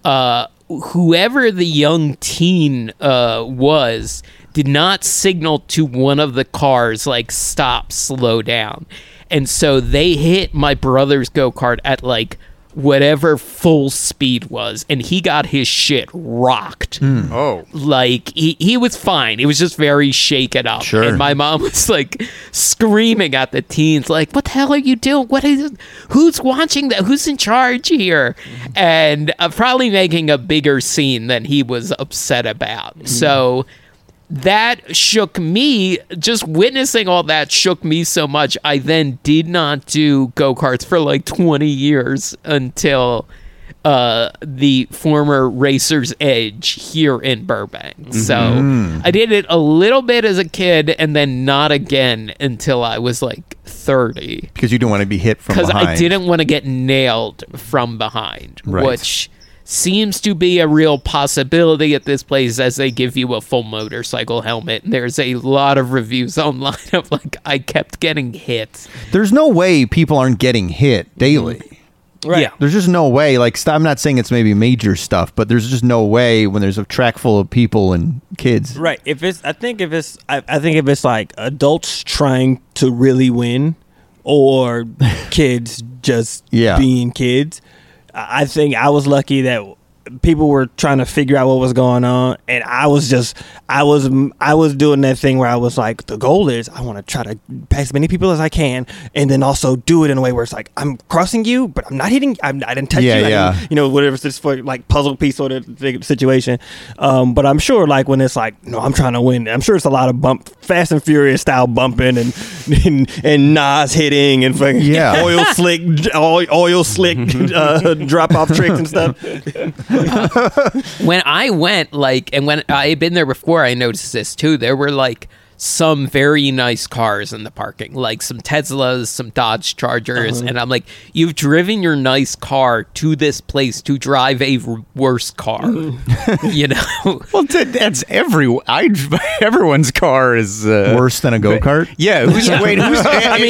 Whoever the young teen was did not signal to one of the cars, like, stop, slow down. And so they hit my brother's go-kart at like whatever full speed was, and he got his shit rocked. Like he was fine. It was just very shaken up. Sure. And my mom was like screaming at the teens, like, what the hell are you doing? What is this? Who's watching that? Who's in charge here? And probably making a bigger scene than he was upset about. So that shook me. Just witnessing all that shook me so much. I then did not do go-karts for like 20 years until the former Racer's Edge here in Burbank. So I did it a little bit as a kid and then not again until I was like 30. Because you didn't want to be hit from behind. Because I didn't want to get nailed from behind, right. Which seems to be a real possibility at this place, as they give you a full motorcycle helmet. And there's a lot of reviews online of like, I kept getting hit. There's no way people aren't getting hit daily. Right. Yeah. There's just no way. Like, I'm not saying it's maybe major stuff, but there's just no way when there's a track full of people and kids. Right. I think if it's like adults trying to really win, or kids just being kids. I think I was lucky that people were trying to figure out what was going on, and I was doing that thing where I was like, the goal is I want to try to pass as many people as I can, and then also do it in a way where it's like, I'm crossing you, but I'm not hitting. I didn't touch you. I didn't, you know, whatever it's for, like puzzle piece sort of situation. But I'm sure, like when it's like, no, I'm trying to win. I'm sure it's a lot of Fast and Furious style bumping and Nas hitting and fucking oil slick drop off tricks and stuff. When I went, like, and when I had been there before, I noticed this too. There were like some very nice cars in the parking, like some Teslas, some Dodge Chargers. And I'm like, you've driven your nice car to this place to drive a worse car. You know? Well, that's everyone's car is worse than a go-kart. Yeah. You're honestly,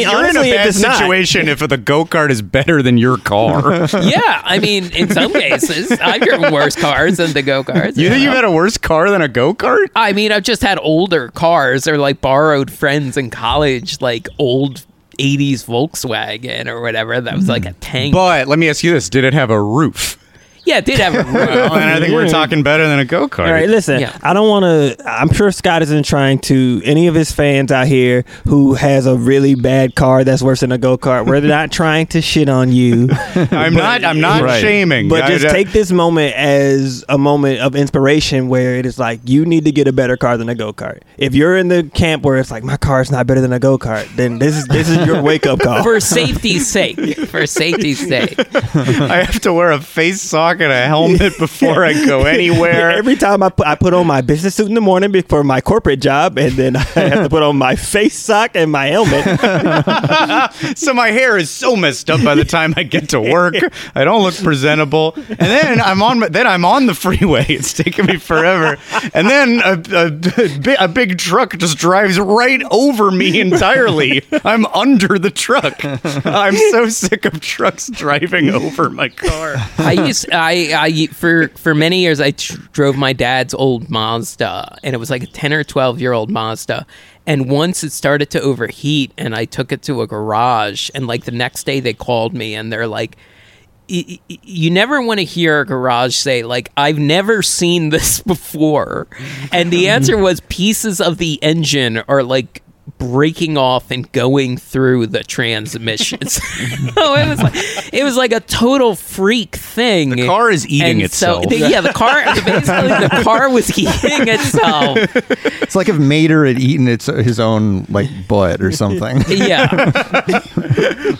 in a bad situation if the go-kart is better than your car. Yeah. I mean, in some cases, I've driven worse cars than the go-karts. You think you've had a worse car than a go-kart? I mean, I've just had older cars, or like borrowed friends in college, like old 80s Volkswagen or whatever that was like a tank. But let me ask you this, did it have a roof? Yeah, it did have a roof. And I think we're talking better than a go-kart. All right, listen, I don't want to, I'm sure Scott isn't trying to, any of his fans out here who has a really bad car that's worse than a go-kart, we're not trying to shit on you. I'm not right. Shaming. But just take this moment as a moment of inspiration where it is like, you need to get a better car than a go-kart. If you're in the camp where it's like, my car's not better than a go-kart, then this is your wake-up call. For safety's sake. For safety's sake. I have to wear a face sock and a helmet before I go anywhere. Every time I put on my business suit in the morning before my corporate job, and then I have to put on my face sock and my helmet. So my hair is so messed up by the time I get to work. I don't look presentable. And then I'm on the freeway. It's taking me forever. And then a big truck just drives right over me entirely. I'm under the truck. I'm so sick of trucks driving over my car. I used I for many years I drove my dad's old Mazda, and it was like a 10 or 12 year old Mazda. And once it started to overheat, and I took it to a garage, and like the next day they called me, and they're like, you never want to hear a garage say, like, I've never seen this before. And the answer was pieces of the engine are like breaking off and going through the transmissions. So it was like a total freak thing. The car is eating itself. The car was eating itself. It's like if Mater had eaten his own like butt or something. Yeah.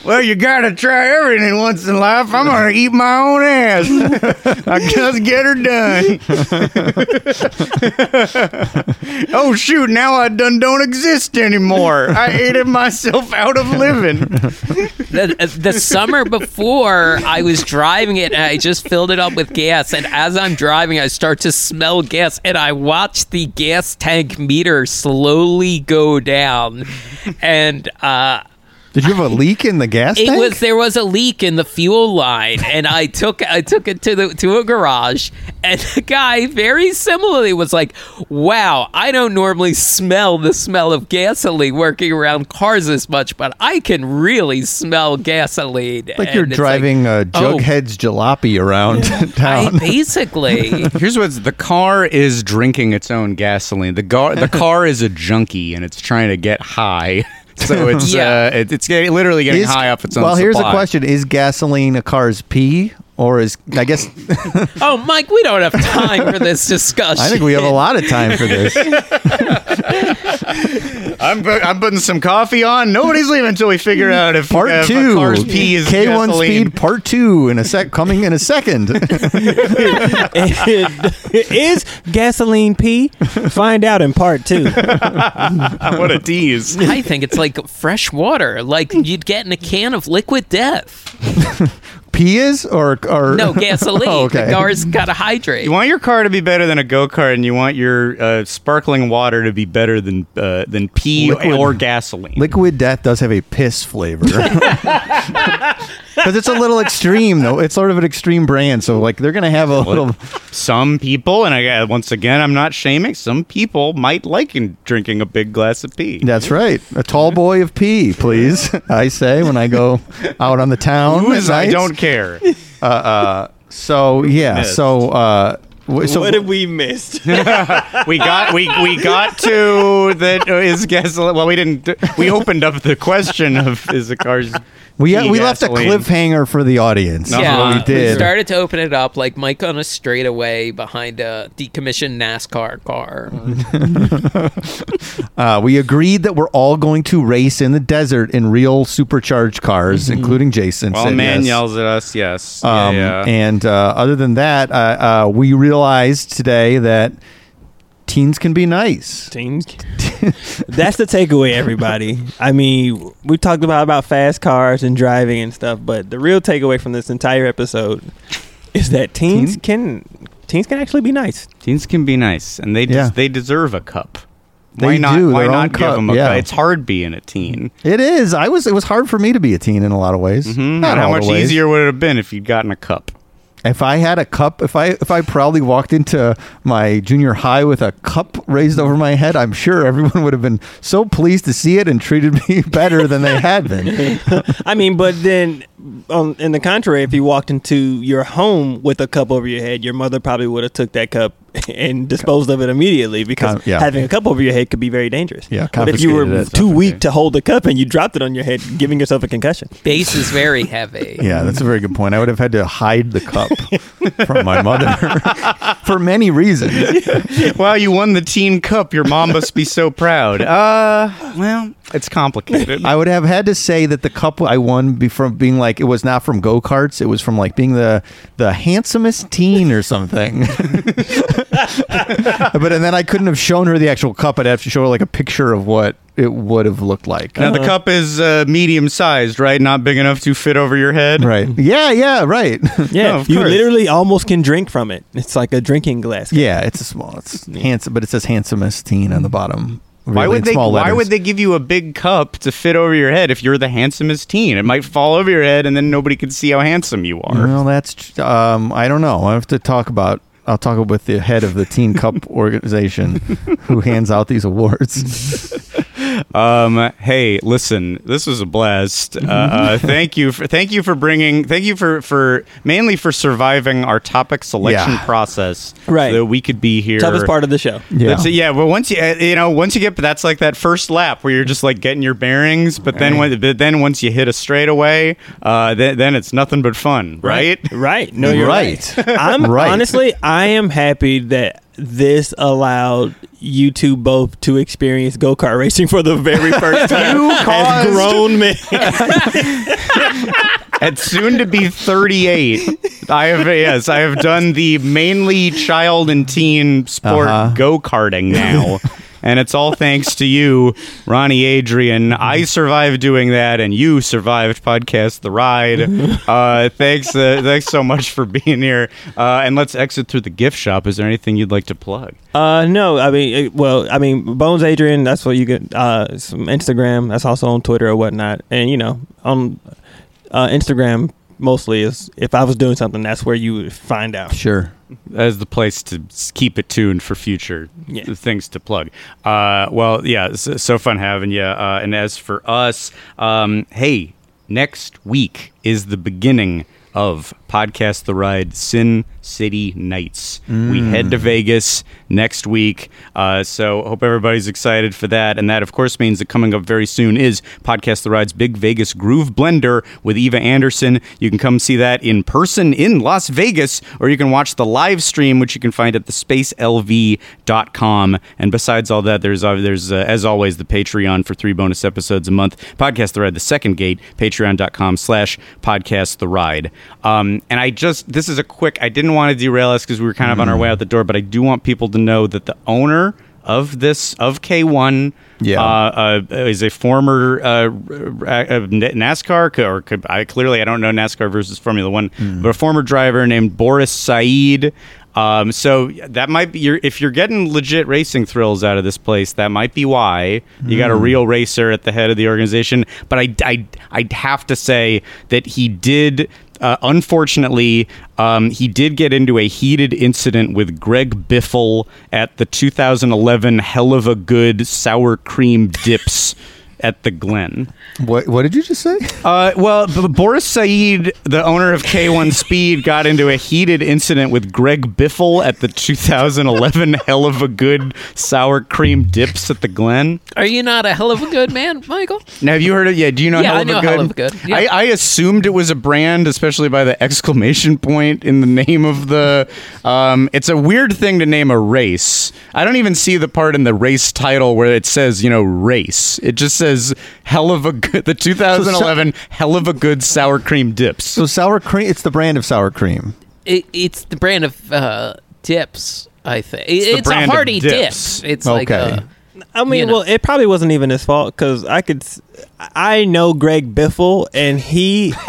Well, you gotta try everything once in life. I'm gonna eat my own ass. I just get her done. Oh shoot! Now I done don't exist anymore. I hated myself out of living. The summer before, I was driving it, and I just filled it up with gas. And as I'm driving, I start to smell gas, and I watch the gas tank meter slowly go down. And did you have a leak in the gas tank? There was a leak in the fuel line, and I took it to a garage, and the guy very similarly was like, "Wow, I don't normally smell the smell of gasoline working around cars as much, but I can really smell gasoline." Like and you're driving a Jughead's jalopy around town. Basically, here's the car is drinking its own gasoline. The car is a junkie, and it's trying to get high. So it's it's literally getting high off its own supply. Well, here's a question. Is gasoline a car's pee? Or is, I guess... Oh, Mike, we don't have time for this discussion. I think we have a lot of time for this. I'm putting some coffee on. Nobody's leaving until we figure out if a car's pee is K1 gasoline. Speed Part 2 coming in a second. Is gasoline pee? Find out in Part 2. What a tease. I think it's like fresh water, like you'd get in a can of Liquid Death. Pee is or no gasoline. Oh, okay. The car's gotta hydrate. You want your car to be better than a go-kart, and you want your sparkling water to be better than pee or gasoline. Liquid Death does have a piss flavor because it's a little extreme, though. It's sort of an extreme brand, so like they're gonna have a little. Some people, and I once again, I'm not shaming. Some people might like drinking a big glass of pee. That's right, a tall boy of pee, please. I say when I go out on the town. I don't care. So yeah. So what have we missed? we got to that is gasoline. Well, we didn't. We opened up the question of is the car's. We left a cliffhanger for the audience. Yeah, we did. We started to open it up like Mike on a straightaway behind a decommissioned NASCAR car. We agreed that we're all going to race in the desert in real supercharged cars, including Jason. Well, man yells at us, yes. And other than that, we realized today that teens can be nice. That's the takeaway, everybody. I mean, we talked about fast cars and driving and stuff, but the real takeaway from this entire episode is that teens can actually be nice. Teens can be nice, and they deserve a cup. Why not give them a cup? It's hard being a teen. It is. It was hard for me to be a teen in a lot of ways. Mm-hmm. Not how much easier would it have been if you'd gotten a cup? If I had a cup, if I proudly walked into my junior high with a cup raised over my head, I'm sure everyone would have been so pleased to see it and treated me better than they had been. I mean, but then, in the contrary, if you walked into your home with a cup over your head, your mother probably would have took that cup and disposed of it immediately because having a cup over your head could be very dangerous. Yeah, but if you were too weak to hold the cup and you dropped it on your head, giving yourself a concussion. Base is very heavy. Yeah, that's a very good point. I would have had to hide the cup from my mother for many reasons. Wow, you won the teen cup. Your mom must be so proud. Well, it's complicated. I would have had to say that the cup I won from being like, it was not from go-karts. It was from like being the handsomest teen or something. But and then I couldn't have shown her the actual cup. I'd have to show her like a picture of what it would have looked like. Now the cup is medium sized, right? Not big enough to fit over your head, right? Yeah, right. Yeah, no, you literally almost can drink from it. It's like a drinking glass cup. Yeah, it's handsome, but it says handsomest teen on the bottom. Why would they give you a big cup to fit over your head if you're the handsomest teen? It might fall over your head, and then nobody can see how handsome you are. Well, that's I don't know. I have to talk about. I'll talk with the head of the Teen Cup organization who hands out these awards. Hey, listen, this was a blast. Thank you for surviving our topic selection process, right? So that we could be here. Toughest part of the show. Well, once you get, that's like that first lap where you're just like getting your bearings, but then once you hit a straightaway, then it's nothing but fun, right? No, you're right. I'm right. Honestly, I am happy that this allowed you two both to experience go-kart racing for the very first time as grown men. At soon to be 38, I have done the mainly child and teen sport go-karting now. And it's all thanks to you, Ronnie Adrian. I survived doing that, and you survived Podcast the Ride. Thanks so much for being here. And let's exit through the gift shop. Is there anything you'd like to plug? No, Bones Adrian. That's what you get. Some Instagram. That's also on Twitter or whatnot. And on Instagram mostly is if I was doing something, that's where you would find out. Sure. As the place to keep it tuned for future things to plug. So fun having you. And as for us, hey, next week is the beginning of Podcast the Ride Sin City Nights. We head to Vegas next week, so hope everybody's excited for that. And that, of course, means that coming up very soon is Podcast the Ride's Big Vegas Groove Blender with Eva Anderson. You can come see that in person in Las Vegas, or you can watch the live stream, which you can find at thespacelv.com. And besides all that, there's as always, the Patreon for 3 bonus episodes a month. Podcast the Ride, The Second Gate, patreon.com/podcasttheride. And I didn't want to derail us because we were kind of on our way out the door, but I do want people to know that the owner of K1 is a former NASCAR, I don't know NASCAR versus Formula One, but a former driver named Boris Said. So that might be if you're getting legit racing thrills out of this place, that might be why you got a real racer at the head of the organization. But I'd have to say that he did. Unfortunately, he did get into a heated incident with Greg Biffle at the 2011 Hell of a Good Sour Cream Dips at the Glen. What did you just say? Boris Said, the owner of K1 Speed, got into a heated incident with Greg Biffle at the 2011 Hell of a Good Sour Cream Dips at the Glen. Are you not a hell of a good man, Michael? Now, have you heard of do you know Hell of a Good? Yeah, I know Hell of a Good. Yeah. I assumed it was a brand, especially by the exclamation point in the name of the... it's a weird thing to name a race. I don't even see the part in the race title where it says, race. It just says the 2011 Hell of a Good Sour Cream Dips. So sour cream, it's the brand of sour cream. It's the brand of dips, I think. It's a hearty dips. It's okay. It probably wasn't even his fault because I know Greg Biffle, and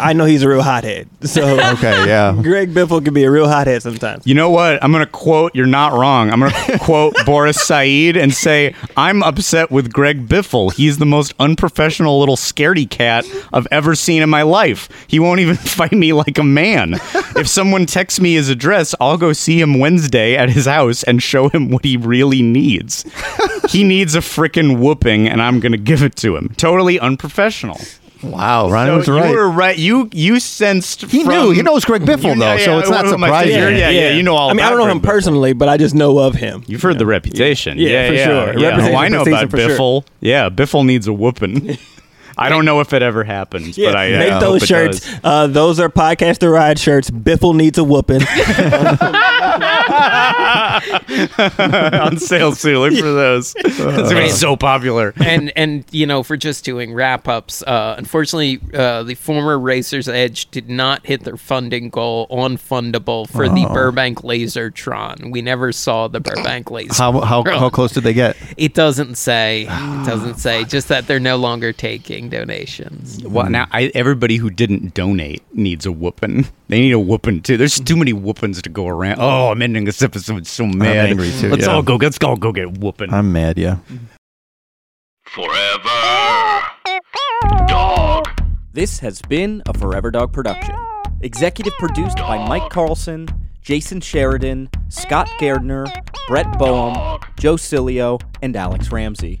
I know he's a real hothead. So Greg Biffle can be a real hothead sometimes. You know what? I'm going to quote, you're not wrong. I'm going to quote Boris Said and say, I'm upset with Greg Biffle. He's the most unprofessional little scaredy cat I've ever seen in my life. He won't even fight me like a man. If someone texts me his address, I'll go see him Wednesday at his house and show him what he really needs. He needs a frickin' whooping, and I'm going to give it to him. Totally unprofessional. Wow, Ronnie was right. You were right. You sensed knew. He knows Greg Biffle, though, so it's not surprising. You know all about I don't know Greg him personally, but I just know of him. You've heard the reputation. Yeah, for sure. I know about Biffle. Sure. Yeah, Biffle needs a whooping. I don't know if it ever happens, but I make those hope shirts. It does. Those are Podcast the Ride shirts. Biffle needs a whooping. On sale soon. Look for those. It's gonna be so popular. And for just doing wrap ups, unfortunately, the former Racer's Edge did not hit their funding goal on Fundable for the Burbank Lasertron. We never saw the Burbank Laser. How close did they get? It doesn't say. Just that they're no longer taking donations. Well, now everybody who didn't donate needs a whooping. They need a whooping too. There's too many whoopings to go around. Oh, I'm ending this episode so mad. I'm angry too. Let's all go get whooping. I'm mad. Yeah. Forever Dog. This has been a Forever Dog production. Executive produced by Mike Carlson, Jason Sheridan, Scott Gardner, Brett Boehm, Joe Cilio, and Alex Ramsey.